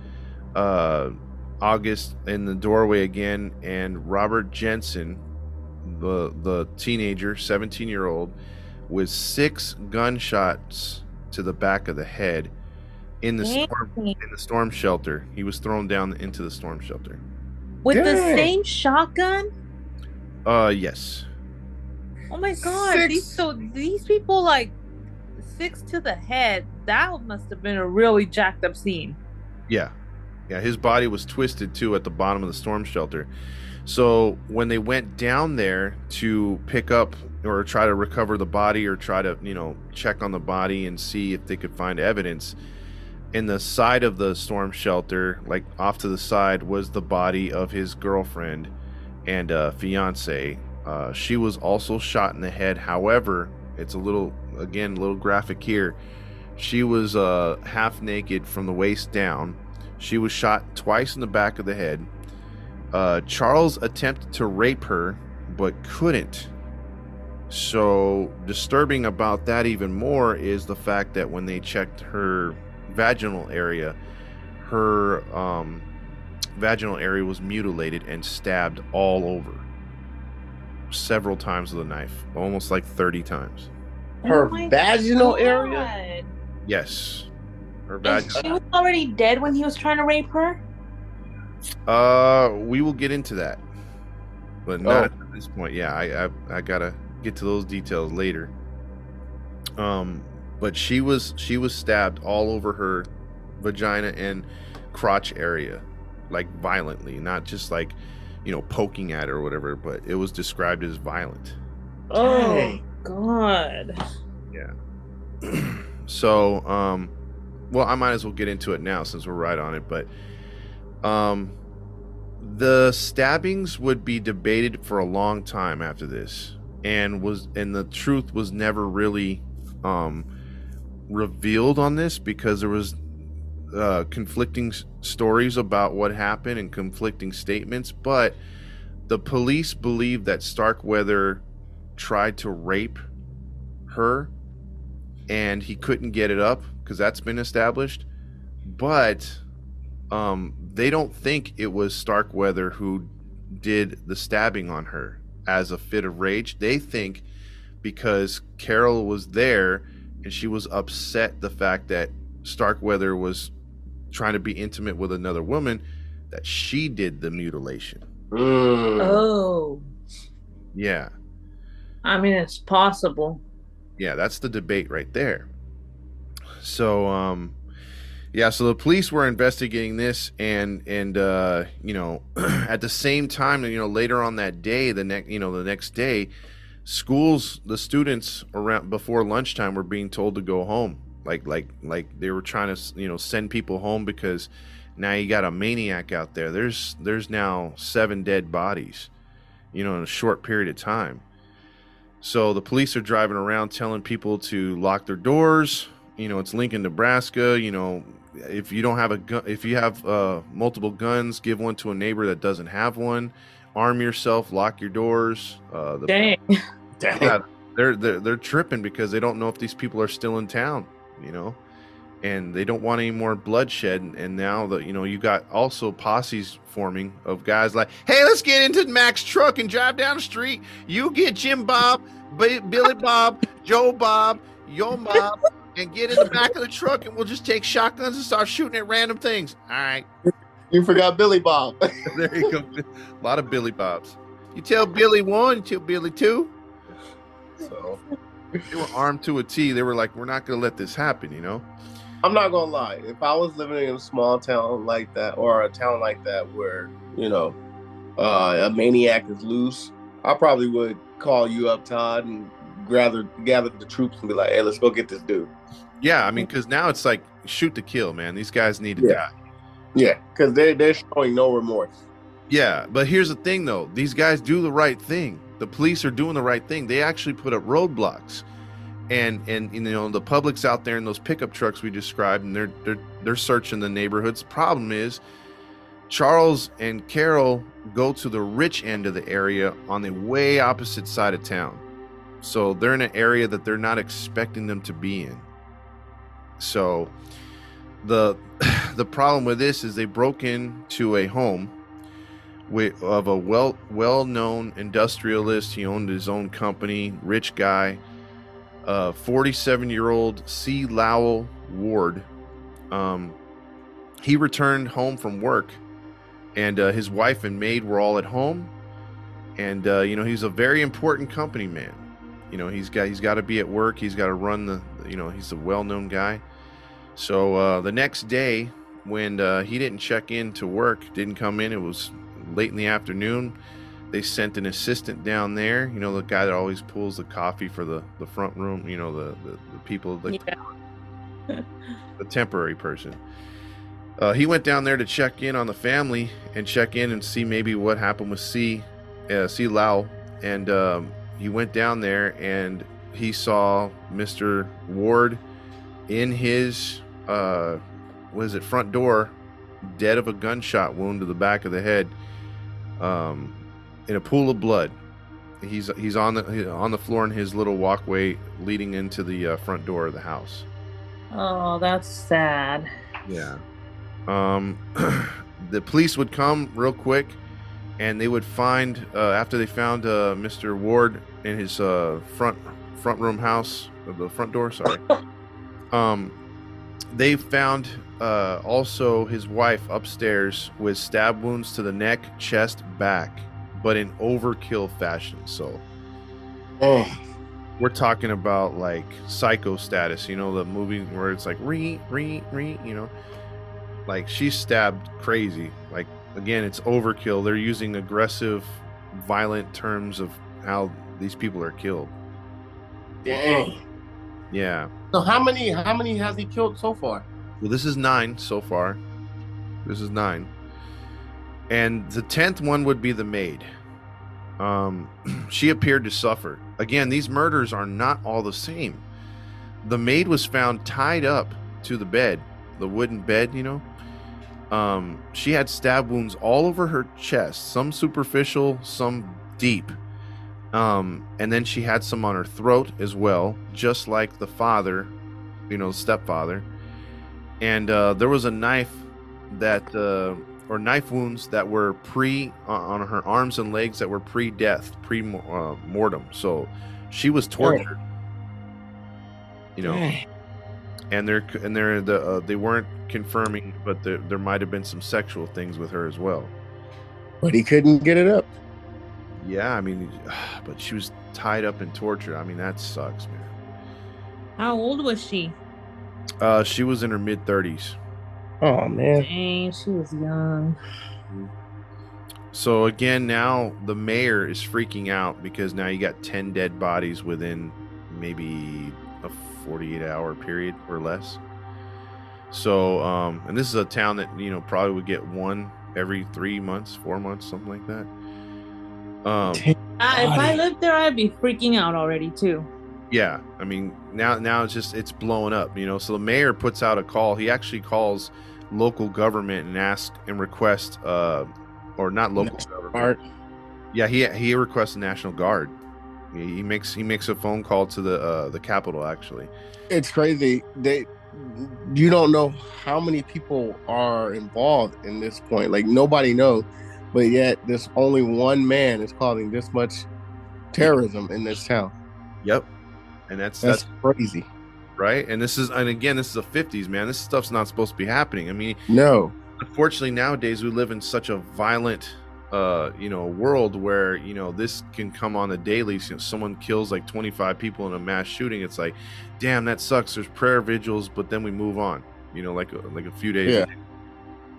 August in the doorway again, and Robert Jensen, the teenager, 17-year-old, with 6 gunshots to the back of the head in the storm shelter. He was thrown down into the storm shelter. With the same shotgun? Yes. Oh my God! These people, like, 6 to the head. That must have been a really jacked up scene. Yeah, yeah. His body was twisted too at the bottom of the storm shelter. So when they went down there to pick up or try to recover the body or try to, you know, check on the body and see if they could find evidence, in the side of the storm shelter, like off to the side, was the body of his girlfriend and fiance. She was also shot in the head. However, it's a little graphic here. She was half naked from the waist down. She was shot twice in the back of the head. Charles attempted to rape her, but couldn't. So disturbing about that even more is the fact that when they checked her vaginal area, her vaginal area was mutilated and stabbed all over. Several times with a knife, almost like 30 times. Her vaginal area? Yes. Her vaginal. She was already dead when he was trying to rape her? We will get into that. But not at this point. Yeah, I gotta get to those details later. But she was stabbed all over her vagina and crotch area, like violently, not just like, you know, poking at her or whatever, but it was described as violent. Oh, God. Yeah. So, well, I might as well get into it now since we're right on it, but the stabbings would be debated for a long time after this, and the truth was never really revealed on this because there was conflicting stories about what happened and conflicting statements, but the police believed that Starkweather tried to rape her and he couldn't get it up because that's been established, but they don't think it was Starkweather who did the stabbing on her as a fit of rage. They think because Caril was there and she was upset the fact that Starkweather was trying to be intimate with another woman, that she did the mutilation. Oh. Yeah. I mean, it's possible. Yeah, that's the debate right there. So, so the police were investigating this and you know, at the same time, you know, later on that day, the next day, the students around before lunchtime were being told to go home. Like they were trying to, you know, send people home because now you got a maniac out there. There's now 7 dead bodies, you know, in a short period of time. So the police are driving around telling people to lock their doors. You know, it's Lincoln, Nebraska. You know, if you don't have a gun, if you have multiple guns, give one to a neighbor that doesn't have one. Arm yourself, lock your doors. Dang. Yeah, they're tripping because they don't know if these people are still in town. You know, and they don't want any more bloodshed. And now that, you know, you got also posses forming of guys like, hey, let's get into Mac's truck and drive down the street. You get Jim Bob, Billy Bob, Joe Bob, Yo Bob, and get in the back of the truck and we'll just take shotguns and start shooting at random things. All right. You forgot Billy Bob. There you go. A lot of Billy Bobs. You tell Billy one, you tell Billy two. So. They were armed to a T. They were like, we're not going to let this happen, you know? I'm not going to lie. If I was living in a small town like that or a town like that where, you know, a maniac is loose, I probably would call you up, Todd, and gather the troops and be like, hey, let's go get this dude. Yeah, I mean, because now it's like shoot to kill, man. These guys need to die. Yeah, because they're showing no remorse. Yeah, but here's the thing, though. These guys do the right thing. The police are doing the right thing. They actually put up roadblocks, and you know, the public's out there in those pickup trucks we described, and they're searching the neighborhoods. Problem is, Charles and Caril go to the rich end of the area on the way opposite side of town, so they're in an area that they're not expecting them to be in. So the problem with this is they broke into a home of a well-known industrialist. He owned his own company, rich guy. 47-year-old C. Lowell Ward. He returned home from work, and his wife and maid were all at home. And you know, he's a very important company man. You know, he's got to be at work. He's got to run the. You know, he's a well-known guy. So the next day, when he didn't check in to work, didn't come in. It was late in the afternoon. They sent an assistant down there. You know, the guy that always pulls the coffee for the front room. You know, the people, yeah. The temporary person. He went down there to check in on the family and check in and see maybe what happened with C. Lowell. And he went down there and he saw Mr. Ward in his front door, dead of a gunshot wound to the back of the head, in a pool of blood. He's on the floor in his little walkway leading into the front door of the house. Oh, that's sad. Yeah. The police would come real quick, and they would find after they found Mr. Ward in his front room house, the front door. Sorry. They found also his wife upstairs with stab wounds to the neck, chest, back, but in overkill fashion. So, we're talking about like Psycho status, you know, the movie where it's like re, you know, like she's stabbed crazy. Like again, it's overkill. They're using aggressive, violent terms of how these people are killed. Dang. Yeah. So how many has he killed so far? Well, this is 9 so far. This is 9. And the 10th one would be the maid. She appeared to suffer. Again, these murders are not all the same. The maid was found tied up to the bed, the wooden bed, you know. She had stab wounds all over her chest, some superficial, some deep. And then she had some on her throat as well, just like the father, you know, stepfather. And there was a knife that, or knife wounds that were on her arms and legs that were pre-death, pre-mortem. So she was tortured, you know. And they weren't confirming, but there might have been some sexual things with her as well. But he couldn't get it up. Yeah, I mean, but she was tied up and tortured. I mean, that sucks, man. How old was she? She was in her mid-30s. Oh, man. Dang, she was young. So, again, now the mayor is freaking out because now you got 10 dead bodies within maybe a 48-hour period or less. So, and this is a town that, you know, probably would get one every 3 months, 4 months, something like that. If I lived there, I'd be freaking out already too. Yeah, I mean, now it's blowing up, you know. So the mayor puts out a call. He actually calls local government and asks and requests, or not local government. Guard. Yeah, he requests the National Guard. He makes a phone call to the Capitol. Actually, it's crazy. You don't know how many people are involved in this point. Like nobody knows. But yet, this only one man is causing this much terrorism in this town. Yep, and that's crazy, right? And this is the 50s, man. This stuff's not supposed to be happening. I mean, no. Unfortunately, nowadays we live in such a violent, you know, world where you know this can come on the daily. You know, someone kills like 25 people in a mass shooting. It's like, damn, that sucks. There's prayer vigils, but then we move on. You know, like a few days. Yeah.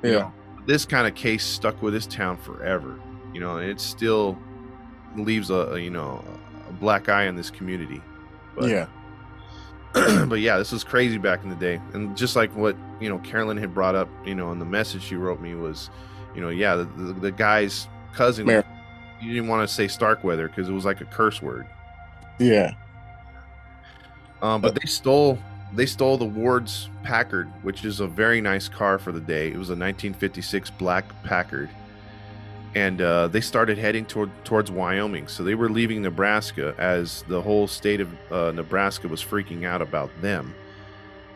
Yeah. You know, this kind of case stuck with this town forever, you know, and it still leaves a black eye on this community. But, yeah. But yeah, this was crazy back in the day. And just like what, you know, Carolyn had brought up, you know, and the message she wrote me was, you know, yeah, the guy's cousin, Mayor. You didn't want to say Starkweather because it was like a curse word. Yeah. But they stole the Ward's Packard, which is a very nice car for the day. It was a 1956 black Packard. And they started heading towards Wyoming. So they were leaving Nebraska as the whole state of Nebraska was freaking out about them.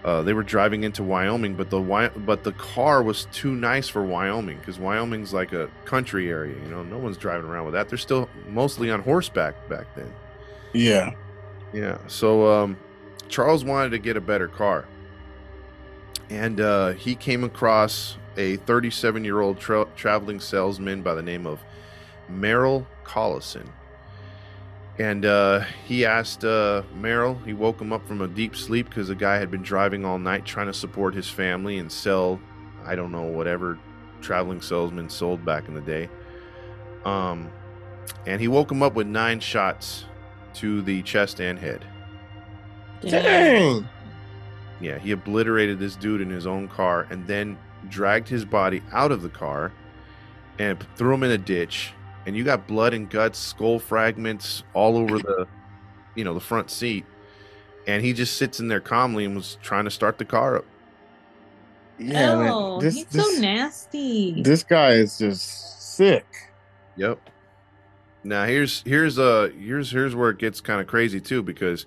They were driving into Wyoming, but the car was too nice for Wyoming because Wyoming's like a country area. You know, no one's driving around with that. They're still mostly on horseback back then. Yeah. Yeah. So Charles wanted to get a better car, and he came across a 37-year-old traveling salesman by the name of Merrill Collison. And he asked Merrill, he woke him up from a deep sleep because the guy had been driving all night trying to support his family and sell, I don't know, whatever traveling salesman sold back in the day. And he woke him up with 9 shots to the chest and head. Dang! Yeah, he obliterated this dude in his own car and then dragged his body out of the car and threw him in a ditch. And you got blood and guts, skull fragments all over the, you know, the front seat. And he just sits in there calmly and was trying to start the car up. Yeah, oh, man, he's so nasty. This guy is just sick. Yep. Now here's where it gets kind of crazy too, because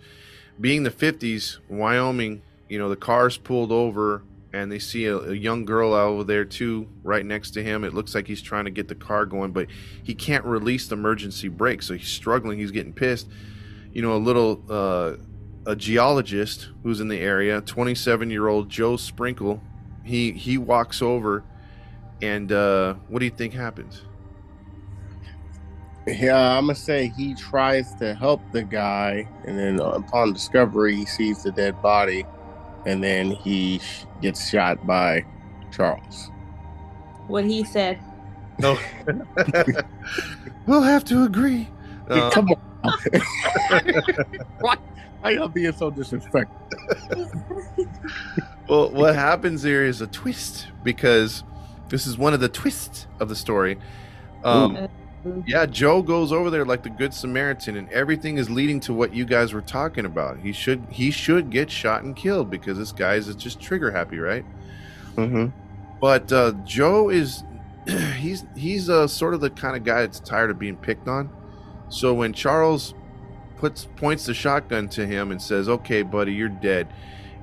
being the 50s, Wyoming, you know, the car's pulled over. And they see a young girl over there, too, right next to him. It looks like he's trying to get the car going, but he can't release the emergency brake. So he's struggling. He's getting pissed. You know, a geologist who's in the area, 27-year-old Joe Sprinkle, he walks over. And what do you think happens? Yeah, I'm going to say he tries to help the guy. And then upon discovery, he sees the dead body. And then he gets shot by Charles. What he said. No. We'll have to agree. Come on. Why are y'all being so disrespectful? Well, what happens here is a twist, because this is one of the twists of the story. Yeah, Joe goes over there like the Good Samaritan, and everything is leading to what you guys were talking about. He should get shot and killed because this guy is just trigger happy, right? Mm-hmm. But Joe is he's sort of the kind of guy that's tired of being picked on. So when Charles points the shotgun to him and says, "Okay, buddy, you're dead,"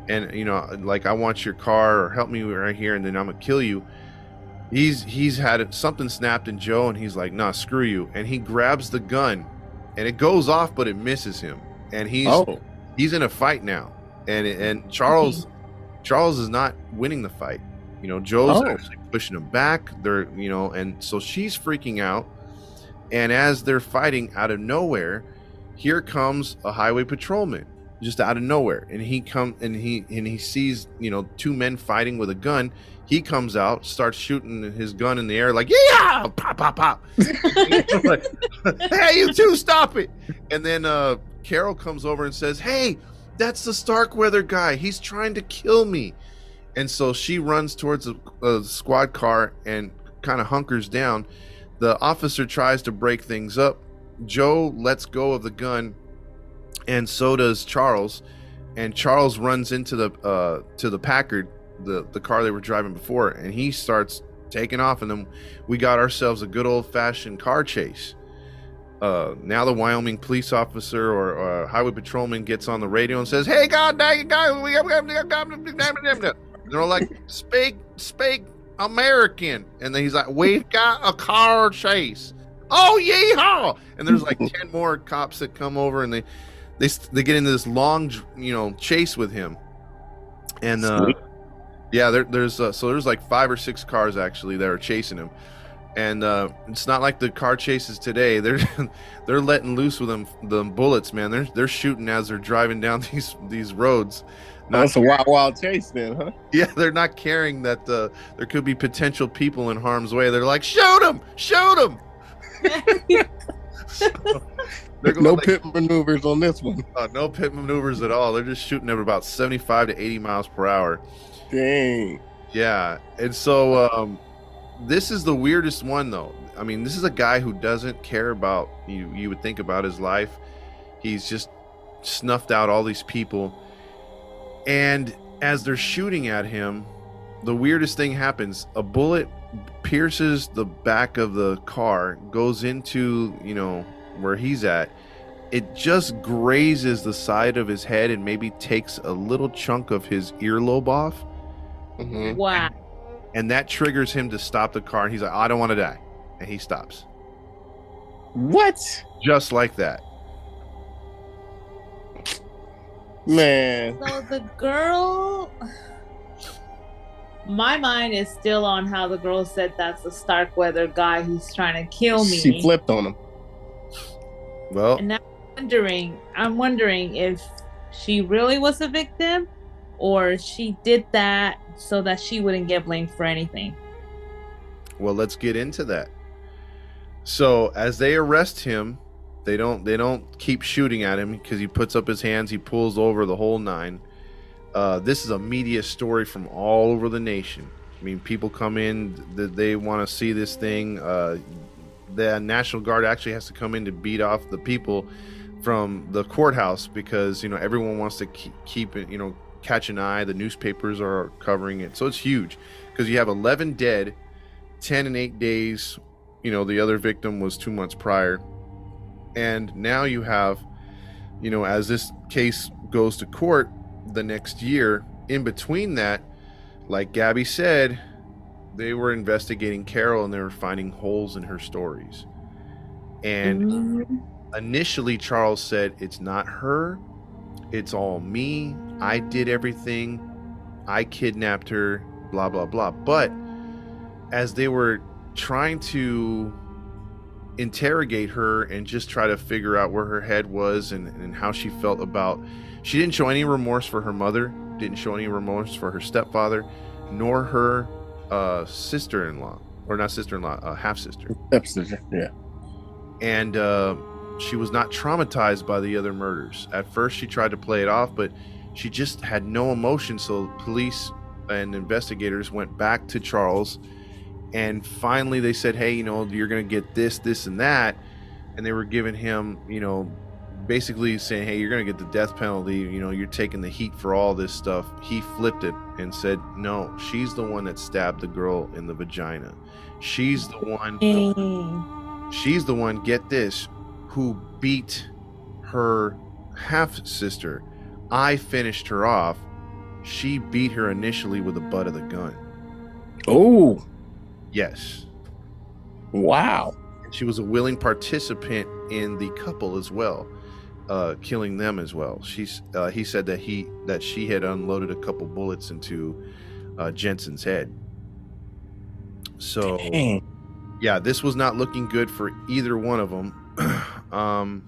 and you know, like, I want your car, or help me right here, and then I'm gonna kill you. He's had it, something snapped in Joe, and he's like, "Nah, screw you." And he grabs the gun, and it goes off, but it misses him. And he's in a fight now. And Charles is not winning the fight. You know, Joe's actually pushing him back. They're, you know, and so she's freaking out. And as they're fighting, out of nowhere, here comes a highway patrolman, just out of nowhere. And he sees, you know, two men fighting with a gun. He comes out, starts shooting his gun in the air, like, yeah, pop, pop, pop. Like, hey, you two, stop it. And then Caril comes over and says, "Hey, that's the Starkweather guy. He's trying to kill me." And so she runs towards a squad car and kind of hunkers down. The officer tries to break things up. Joe lets go of the gun, and so does Charles. And Charles runs into the to the Packard, the car they were driving before, and he starts taking off, and then we got ourselves a good old-fashioned car chase. Now the Wyoming police officer or highway patrolman gets on the radio and says, "Hey, God dang it, guys, we got." They're like, speak American. And then he's like, "We've got a car chase. Oh, yeehaw!" And there's like 10 more cops that come over, and they get into this long, you know, chase with him. And yeah, there's like 5 or 6 cars actually that are chasing him, and it's not like the car chases today. They're letting loose with them bullets, man. They're shooting as they're driving down these roads. That's a wild chase, then, huh? Yeah, they're not caring that there could be potential people in harm's way. They're like, "Shoot him! Shoot him!" So, no pit maneuvers on this one. No pit maneuvers at all. They're just shooting at about 75 to 80 miles per hour. Dang. Yeah. And so this is the weirdest one, though. I mean, this is a guy who doesn't care about, you would think, about his life. He's just snuffed out all these people. And as they're shooting at him, the weirdest thing happens. A bullet pierces the back of the car, goes into, you know, where he's at. It just grazes the side of his head and maybe takes a little chunk of his earlobe off. Mm-hmm. Wow. And that triggers him to stop the car, and he's like, "I don't want to die," and he stops. What? Just like that. Man. So the girl, my mind is still on how the girl said that's the Starkweather guy who's trying to kill me. She flipped on him. Well, and I'm wondering if she really was a victim, or she did that so that she wouldn't get blamed for anything. Well, let's get into that. So as they arrest him, they don't keep shooting at him because he puts up his hands, he pulls over, the whole nine. This is a media story from all over the nation. I mean, people come in that they want to see this thing. The National Guard actually has to come in to beat off the people from the courthouse because, you know, everyone wants to keep it, you know, catch an eye. The newspapers are covering it. So it's huge because you have 11 dead, 10 and 8 days. You know, the other victim was 2 months prior. And now you have, you know, as this case goes to court the next year, in between that, like Gabby said, they were investigating Caril and they were finding holes in her stories. And initially Charles said, it's not her, it's all me, I did everything, I kidnapped her, blah, blah, blah. But as they were trying to interrogate her and just try to figure out where her head was and how she felt about, she didn't show any remorse for her mother, didn't show any remorse for her stepfather, nor her sister-in-law, or not sister-in-law, half-sister. Yeah. And she was not traumatized by the other murders. At first, she tried to play it off, but she just had no emotion. So police and investigators went back to Charles, and finally they said, hey, you know, you're going to get this, this, and that. And they were giving him, you know, basically saying, hey, you're going to get the death penalty. You know, you're taking the heat for all this stuff. He flipped it and said, no, she's the one that stabbed the girl in the vagina. She's the one. She's the one, get this, who beat her half-sister. I finished her off. She beat her initially with the butt of the gun. Oh. Yes. Wow. She was a willing participant in the couple as well, killing them as well. He said that she had unloaded a couple bullets into Jensen's head. So, dang. Yeah, this was not looking good for either one of them.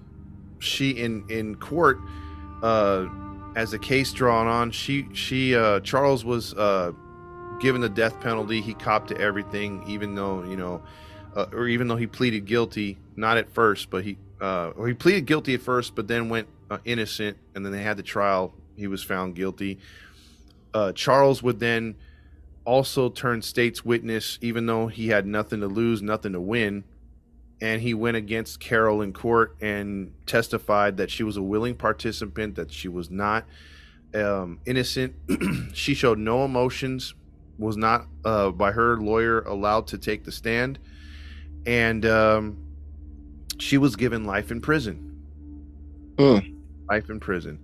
She in court, as the case drawn on, Charles was given the death penalty. He copped to everything, even though, you know. Or even though he pleaded guilty, not at first, but he pleaded guilty at first, but then went innocent, and then they had the trial. He was found guilty. Charles would then also turn state's witness, even though he had nothing to lose, nothing to win, and he went against Caril in court and testified that she was a willing participant, that she was not innocent. She showed no emotions, was not by her lawyer allowed to take the stand. And she was given life in prison. Life in prison.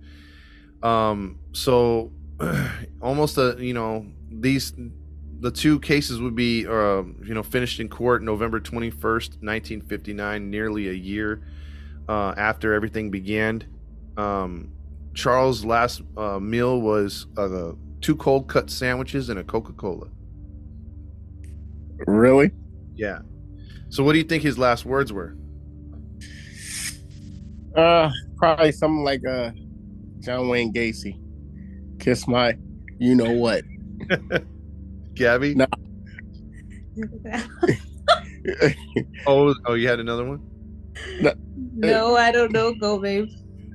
So almost the two cases would be finished in court November 21st, 1959, nearly a year after everything began. Charles' last meal was two cold cut sandwiches and a Coca-Cola. Really? Yeah. So what do you think his last words were? Probably something like John Wayne Gacy. Kiss my you know what. Gabby? No. Oh, you had another one? No, I don't know. Go, babe.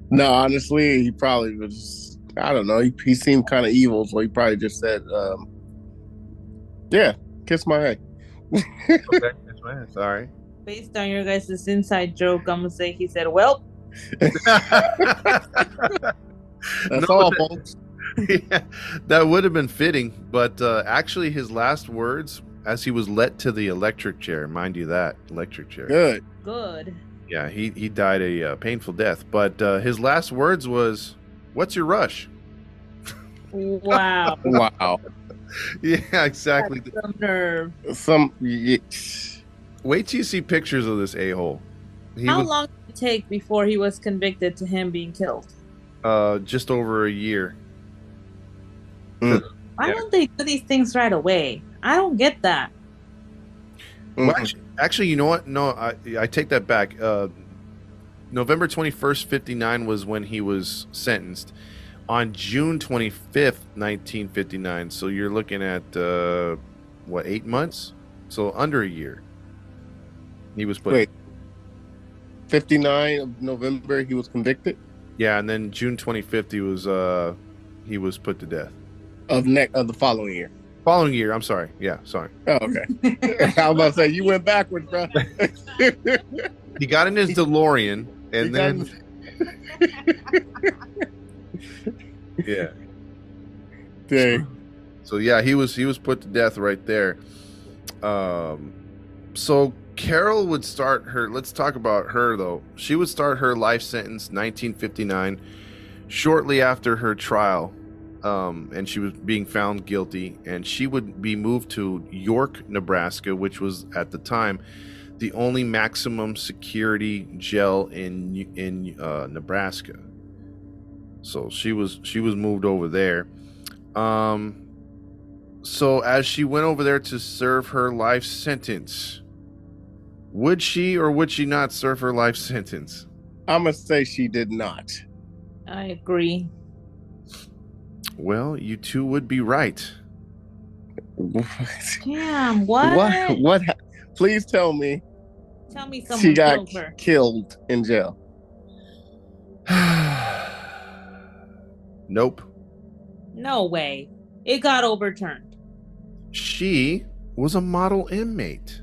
No, honestly, he probably was, I don't know. He seemed kind of evil, so he probably just said, yeah, kiss my head. Okay. Sorry. Based on your guys' inside joke, I'm gonna say he said, "Well." That's all, folks. Yeah, that would have been fitting, but actually, his last words, as he was led to the electric chair, mind you, that electric chair. Good. Yeah, he died a painful death, but his last words was, "What's your rush?" Wow. Wow. Yeah, exactly. That's some nerve. Wait till you see pictures of this a-hole. How long did it take before he was convicted to him being killed? just over a year. Mm. Why don't they do these things right away? I don't get that. Well, actually, you know what? No, I take that back. November 21st, 59 was when he was sentenced. On June 25th, 1959. So you're looking at, 8 months? So under a year. He was put. Wait. 59 of November, he was convicted? Yeah, and then June 25th, he was put to death. Of the following year. Following year, I'm sorry. Yeah, sorry. Oh, okay. I was about to say, you went backwards, bro. He got in his DeLorean, and then... Yeah. Dang. So yeah, he was put to death right there. So Caril would start her. Let's talk about her though. She would start her life sentence 1959, shortly after her trial, and she was being found guilty, and she would be moved to York, Nebraska, which was at the time the only maximum security jail in Nebraska. So she was moved over there. So as she went over there to serve her life sentence, would she or would she not serve her life sentence? I'm going to say she did not. I agree. Well, you two would be right. Damn, what? What? Please tell me. Tell me someone killed in jail. Nope. No way. It got overturned. She was a model inmate.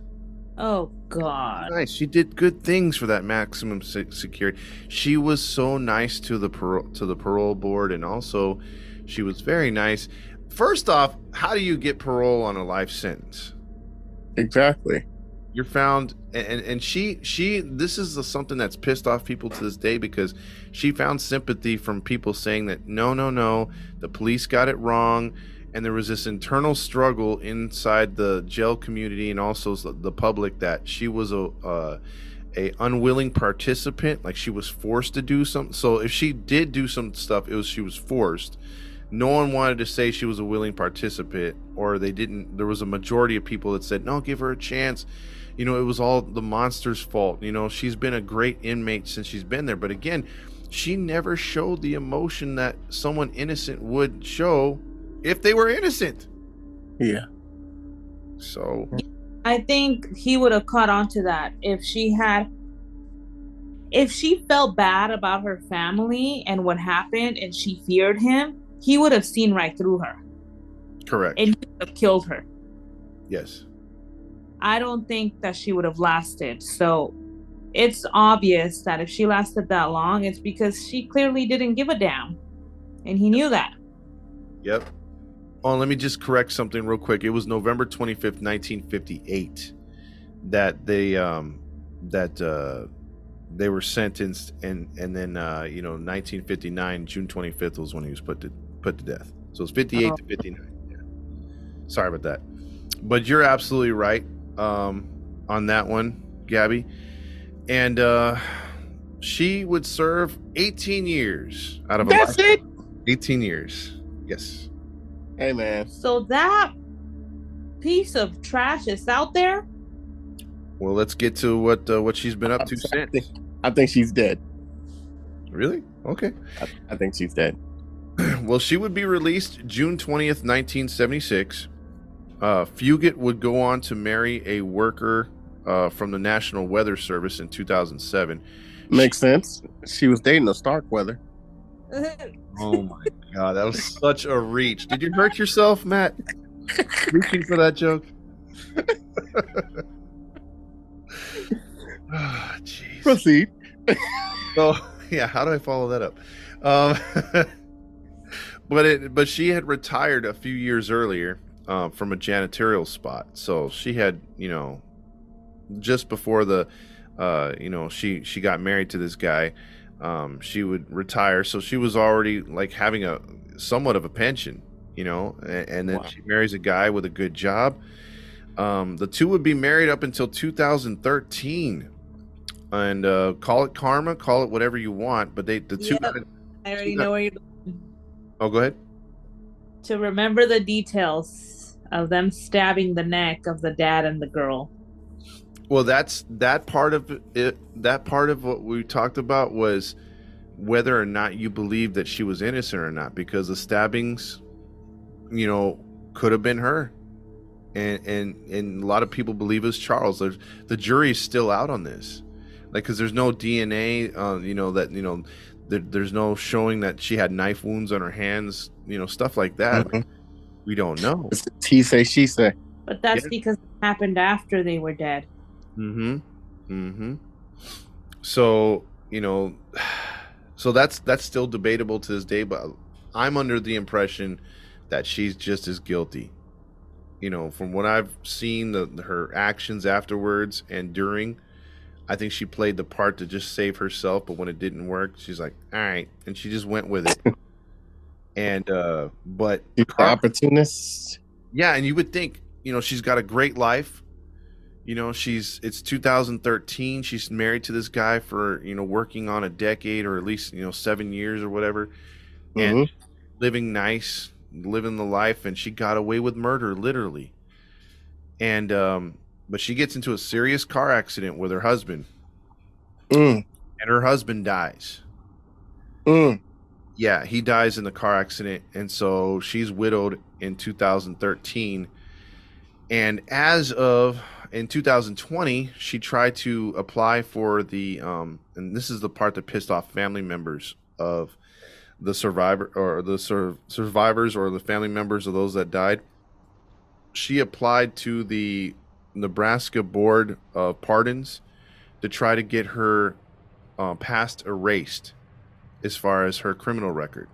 Oh, God. Nice. She did good things for that maximum security. She was so nice to the parole board, and also she was very nice. First off, how do you get parole on a life sentence? Exactly. You're found, and she this is something that's pissed off people to this day, because she found sympathy from people saying that no, the police got it wrong, and there was this internal struggle inside the jail community and also the public that she was a unwilling participant, like she was forced to do something. So if she did do some stuff, she was forced. No one wanted to say she was a willing participant, or they didn't. There was a majority of people that said, no, give her a chance. You know, it was all the monster's fault. You know, she's been a great inmate since she's been there. But again, she never showed the emotion that someone innocent would show if they were innocent. Yeah. So. I think he would have caught on to that if she felt bad about her family and what happened and she feared him. He would have seen right through her. Correct. And he would have killed her. Yes. I don't think that she would have lasted. So it's obvious that if she lasted that long, it's because she clearly didn't give a damn. And he knew that. Yep. Oh, let me just correct something real quick. It was November 25th, 1958 that they were sentenced, and then 1959, June 25th was when he was put to death. So it's 58 to 59. Yeah. Sorry about that. But you're absolutely right on that one, Gabby. And she would serve 18 years out of a life. That's it? 18 years. Yes. Hey, man. So that piece of trash is out there? Well, let's get to what she's been up to since. I think she's dead. Really? Okay. I think she's dead. Well, she would be released June 20th, 1976. Fugate would go on to marry a worker from the National Weather Service in 2007. Makes sense. She was dating a Starkweather. Oh my God, that was such a reach. Did you hurt yourself, Matt? Reaching for that joke. Oh, geez. Proceed. So yeah, how do I follow that up? But she had retired a few years earlier from a janitorial spot. So she had, just before the she got married to this guy, she would retire. So she was already like having a somewhat of a pension, and then wow. She marries a guy with a good job. The two would be married up until 2013, and call it karma, call it whatever you want, but the two I already know where you're going. Oh, go ahead. To remember the details of them stabbing the neck of the dad and the girl. Well, that's that part of it. That part of what we talked about was whether or not you believe that she was innocent or not, because the stabbings, you know, could have been her. And a lot of people believe it's Charles. There's, the jury's still out on this, like, because there's no DNA, there's no showing that she had knife wounds on her hands, you know, stuff like that. Mm-hmm. We don't know. It's he say, she say. But that's because it happened after they were dead. Mm-hmm. Mm-hmm. So, you know, so that's still debatable to this day, but I'm under the impression that she's just as guilty. You know, from what I've seen, her actions afterwards and during, I think she played the part to just save herself. But when it didn't work, she's like, all right. And she just went with it. And, but the opportunist. Yeah. And you would think, you know, she's got a great life. You know, it's 2013. She's married to this guy for, you know, working on a decade or at least, you know, 7 years or whatever. And mm-hmm. living nice. Living the life, and she got away with murder, literally. And but she gets into a serious car accident with her husband, and her husband dies. Yeah, he dies in the car accident, and so she's widowed in 2013. And as of in 2020, she tried to apply for the and this is the part that pissed off family members of the survivor, or the survivors, or the family members of those that died. She applied to the Nebraska Board of Pardons to try to get her past erased as far as her criminal record.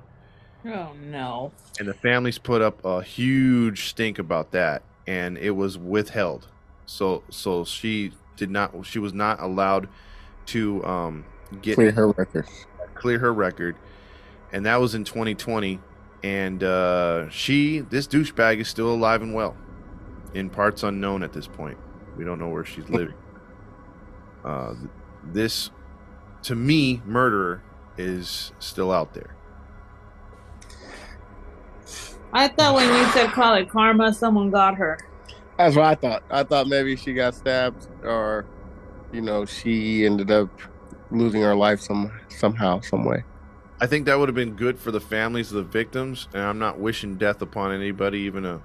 Oh, no. And the families put up a huge stink about that, and it was withheld. So she was not allowed to clear her record. And that was in 2020, and this douchebag is still alive and well, in parts unknown at this point. We don't know where she's living. This, to me, murderer is still out there. I thought when you said call it karma, someone got her. That's what I thought. I thought maybe she got stabbed, or, you know, she ended up losing her life somehow, some way. I think that would have been good for the families of the victims, and I'm not wishing death upon anybody, even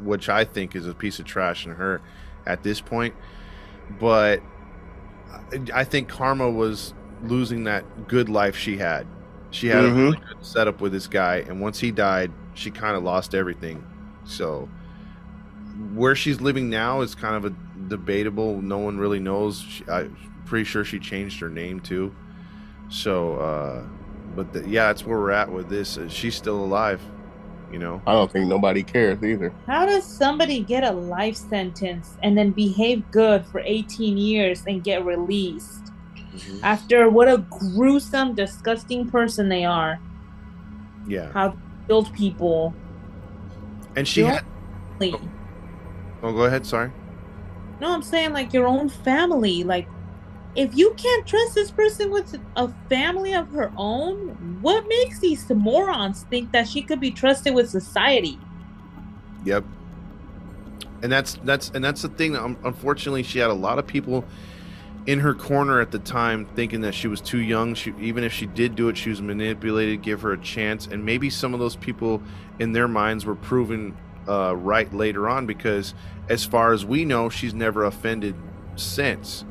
which I think is a piece of trash in her at this point. But I think karma was losing that good life she had. She had a really good setup with this guy, and once he died, she kind of lost everything. So where she's living now is kind of a debatable. No one really knows. I'm pretty sure she changed her name too. So, but that's where we're at with this. She's still alive, you know. I don't think nobody cares either. How does somebody get a life sentence and then behave good for 18 years and get released after what a gruesome, disgusting person they are? Yeah. How they killed people. And she had... Oh, go ahead. Sorry. No, I'm saying like your own family, like... If you can't trust this person with a family of her own, what makes these morons think that she could be trusted with society? Yep. And that's the thing. Unfortunately, she had a lot of people in her corner at the time thinking that she was too young. Even if she did do it, she was manipulated, give her a chance. And maybe some of those people in their minds were proven right later on, because as far as we know, she's never offended since.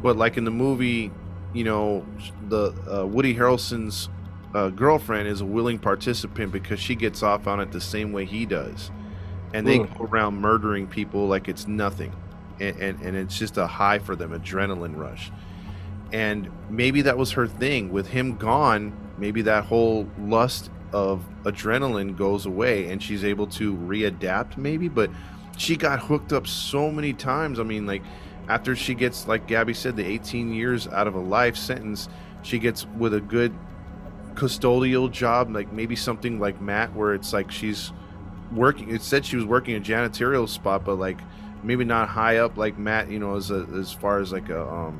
But like in the movie, you know, the Woody Harrelson's girlfriend is a willing participant because she gets off on it the same way he does. And they go around murdering people like it's nothing. And it's just a high for them, adrenaline rush. And maybe that was her thing. With him gone, maybe that whole lust of adrenaline goes away and she's able to readapt maybe. But she got hooked up so many times. I mean, like... After she gets, like Gabby said, the 18 years out of a life sentence, she gets with a good custodial job, like maybe something like Matt, where it's like she's working. It said she was working a janitorial spot, but like maybe not high up like Matt, you know, as far as like a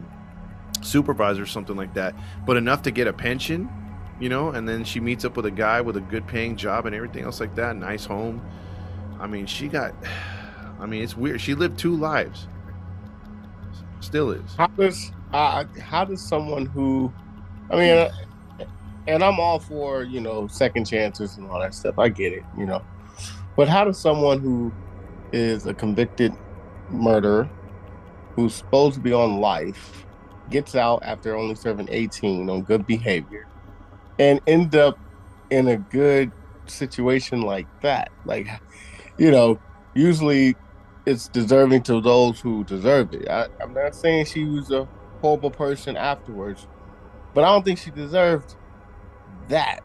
supervisor or something like that, but enough to get a pension you know, and then she meets up with a guy with a good paying job and everything else like that, nice home. I mean, she got, I mean, it's weird. She lived two lives. Still is. How does someone who, I mean, and I'm all for, you know, second chances and all that stuff. I get it, you know. But how does someone who is a convicted murderer who's supposed to be on life gets out after only serving 18 on good behavior and end up in a good situation like that? Like, you know, usually it's deserving to those who deserve it. I'm not saying she was a horrible person afterwards, but I don't think she deserved that.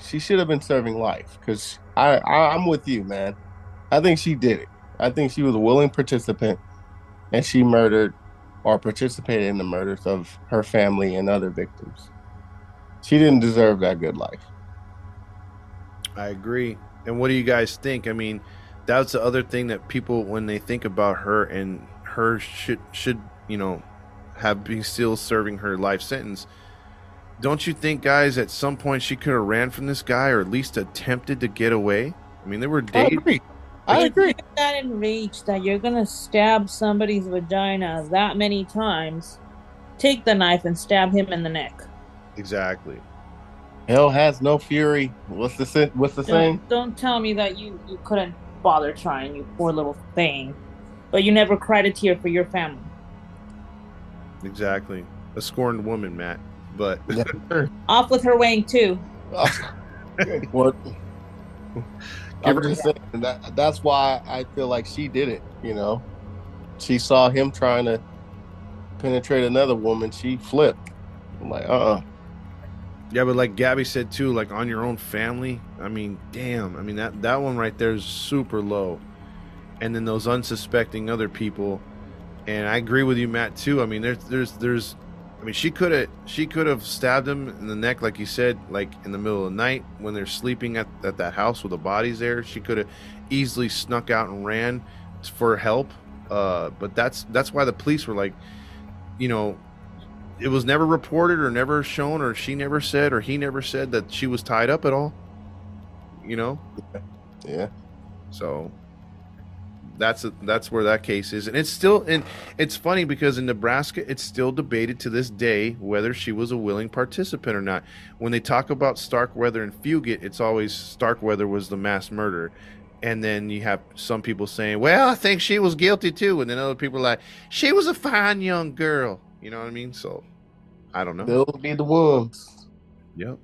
She should have been serving life, because I'm with you, man. I think she did it. I think she was a willing participant, and she murdered or participated in the murders of her family and other victims. She didn't deserve that good life. I agree. And what do you guys think? I mean, that's the other thing that people, when they think about her and her should, you know, have been still serving her life sentence. Don't you think, guys, at some point she could have ran from this guy, or at least attempted to get away? I mean, there were days. I agree. If that enraged that you're going to stab somebody's vagina that many times, take the knife and stab him in the neck. Exactly. Hell has no fury. What's the saying? Don't tell me that you couldn't bother trying, you poor little thing. But you never cried a tear for your family. Exactly. A scorned woman, Matt. But off with her wang, too. Good work. I'm just saying, that's why I feel like she did it, you know. She saw him trying to penetrate another woman. She flipped. I'm like, Yeah, but like Gabby said, too, like on your own family. I mean, damn. I mean, that one right there is super low. And then those unsuspecting other people. And I agree with you, Matt, too. I mean, there's I mean, she could have stabbed him in the neck, like you said, like in the middle of the night when they're sleeping at that house with the bodies there. She could have easily snuck out and ran for help. But that's why the police were like, you know, it was never reported or never shown, or she never said or he never said that she was tied up at all. You know? Yeah. So that's where that case is. And it's still, and it's funny because in Nebraska it's still debated to this day whether she was a willing participant or not. When they talk about Starkweather and Fugate, it's always Starkweather was the mass murderer, and then you have some people saying, well, I think she was guilty too, and then other people are like, she was a fine young girl, you know what I mean? So I don't know. They'll be the wolves. Yep.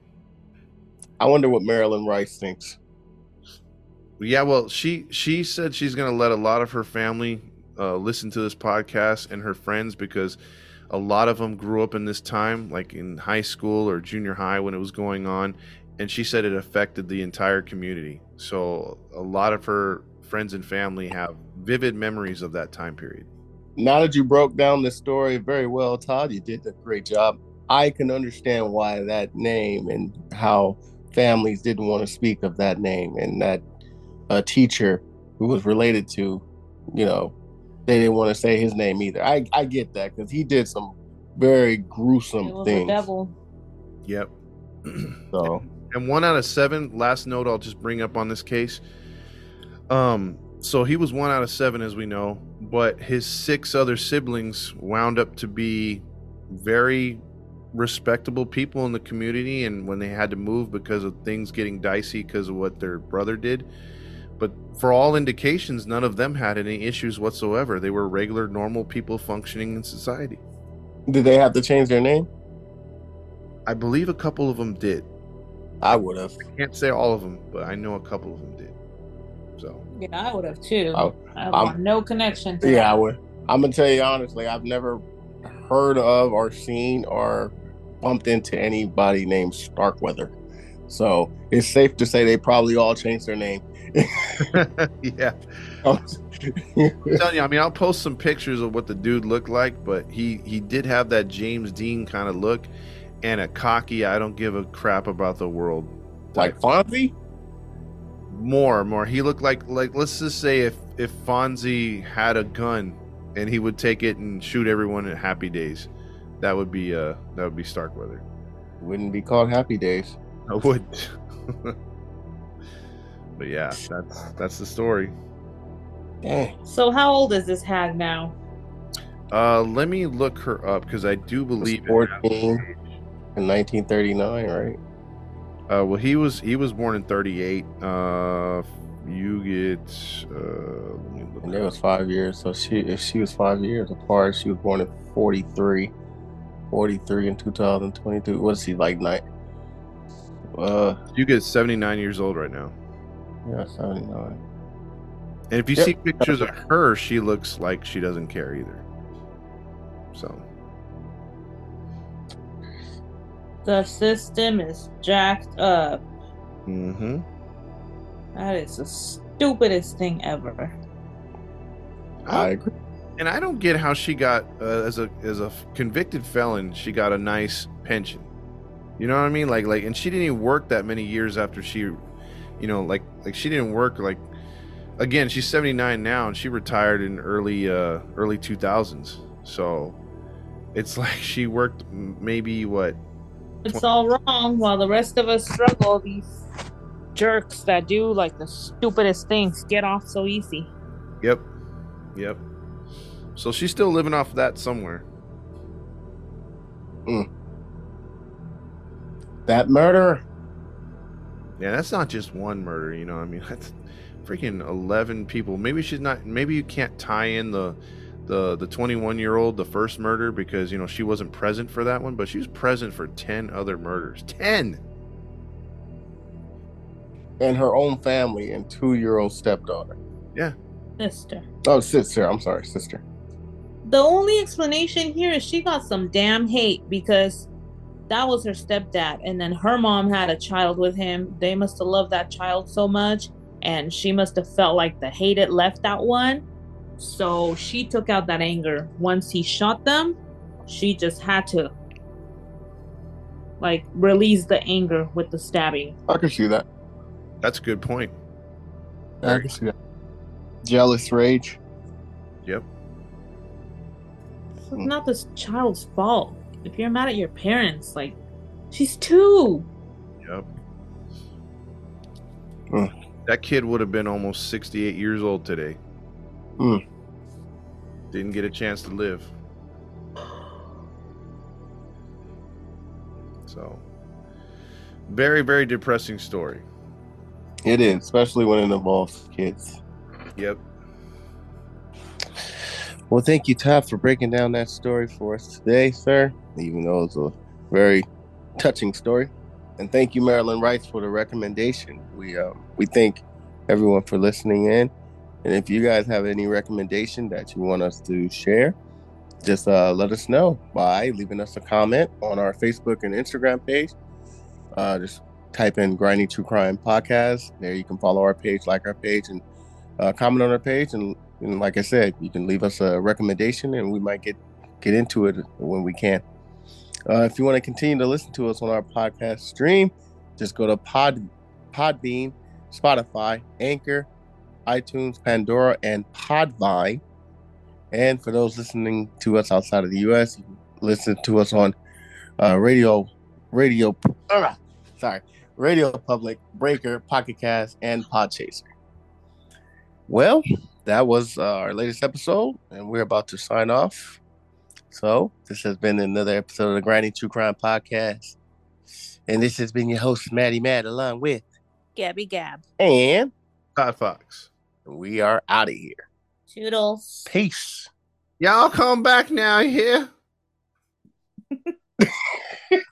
I wonder what Marilyn Rice thinks. Yeah, well, she said she's going to let a lot of her family listen to this podcast, and her friends, because a lot of them grew up in this time, like in high school or junior high when it was going on, and she said it affected the entire community. So a lot of her friends and family have vivid memories of that time period. Now that you broke down this story very well, Todd, you did a great job. I can understand why that name and how families didn't want to speak of that name, and that a teacher who was related to, you know, they didn't want to say his name either. I get that, because he did some very gruesome things. The devil. Yep. So, and 1 out of 7. Last note I'll just bring up on this case. So he was 1 out of 7, as we know, but his 6 other siblings wound up to be very respectable people in the community, and when they had to move because of things getting dicey because of what their brother did. But for all indications, none of them had any issues whatsoever. They were regular, normal people functioning in society. Did they have to change their name? I believe a couple of them did. I would have. I can't say all of them, but I know a couple of them did. So yeah, I would have too. I have no connection to that. I would. I'm going to tell you honestly, I've never heard of or seen or bumped into anybody named Starkweather. So it's safe to say they probably all changed their name. Yeah. I'm telling you, I mean, I'll post some pictures of what the dude looked like, but he did have that James Dean kind of look, and a cocky, I don't give a crap about the world. Like Fonzie? More. He looked like let's just say if Fonzie had a gun and he would take it and shoot everyone at Happy Days, that would be Starkweather. Wouldn't be called Happy Days. I would. But yeah, that's the story. So how old is this hag now? Let me look her up, because I do believe 14 in 1939, right? Well, he was born in 38. You get and there was 5 years. So if she was 5 years apart, she was born in 43. 43 in 2022. What's he like? You get 79 years old right now. Yeah, 79. And if you see pictures of her, she looks like she doesn't care either. So the system is jacked up. Mm-hmm. That is the stupidest thing ever. I agree. And I don't get how she got as a convicted felon, she got a nice pension. You know what I mean? Like, and she didn't even work that many years after she, like she didn't work. Like, again, she's 79 now, and she retired in early 2000s. So it's like she worked maybe what? It's all wrong. While the rest of us struggle, these jerks that do like the stupidest things get off so easy. Yep. So she's still living off that somewhere. Mm. That murder. Yeah, that's not just one murder. You know, I mean, that's freaking 11 people. Maybe she's not. Maybe you can't tie in the 21-year-old, the first murder, because she wasn't present for that one, but she was present for 10 other murders. 10. And her own family and 2-year-old stepdaughter. Yeah. Sister. I'm sorry, sister. The only explanation here is she got some damn hate, because that was her stepdad, and then her mom had a child with him. They must have loved that child so much, and she must have felt like the hate it left that one. So she took out that anger. Once he shot them, she just had to release the anger with the stabbing. I can see that. That's a good point. I can see that. Jealous rage. Yep. It's not this child's fault. If you're mad at your parents, she's 2. Yep. Mm. That kid would have been almost 68 years old today. Mm. Didn't get a chance to live. So, very, very depressing story. It is, especially when it involves kids. Yep. Well, thank you, Todd, for breaking down that story for us today, sir, even though it's a very touching story. And thank you, Marilyn Rice, for the recommendation. We thank everyone for listening in. And if you guys have any recommendation that you want us to share, just let us know by leaving us a comment on our Facebook and Instagram page. Just type in Grinding True Crime Podcast. There you can follow our page, like our page, and comment on our page. And like I said, you can leave us a recommendation, and we might get into it when we can. If you want to continue to listen to us on our podcast stream, just go to Podbean, Spotify, Anchor, iTunes, Pandora, and Podvine. And for those listening to us outside of the U.S., you can listen to us on Radio Public, Breaker, Pocket Cast, and Podchaser. Well, that was our latest episode, and we're about to sign off. So this has been another episode of the Grinding True Crime Podcast. And this has been your host, Maddie Mad, along with Gabby Gab and Todd Fox. We are out of here. Toodles. Peace. Y'all come back now, you hear?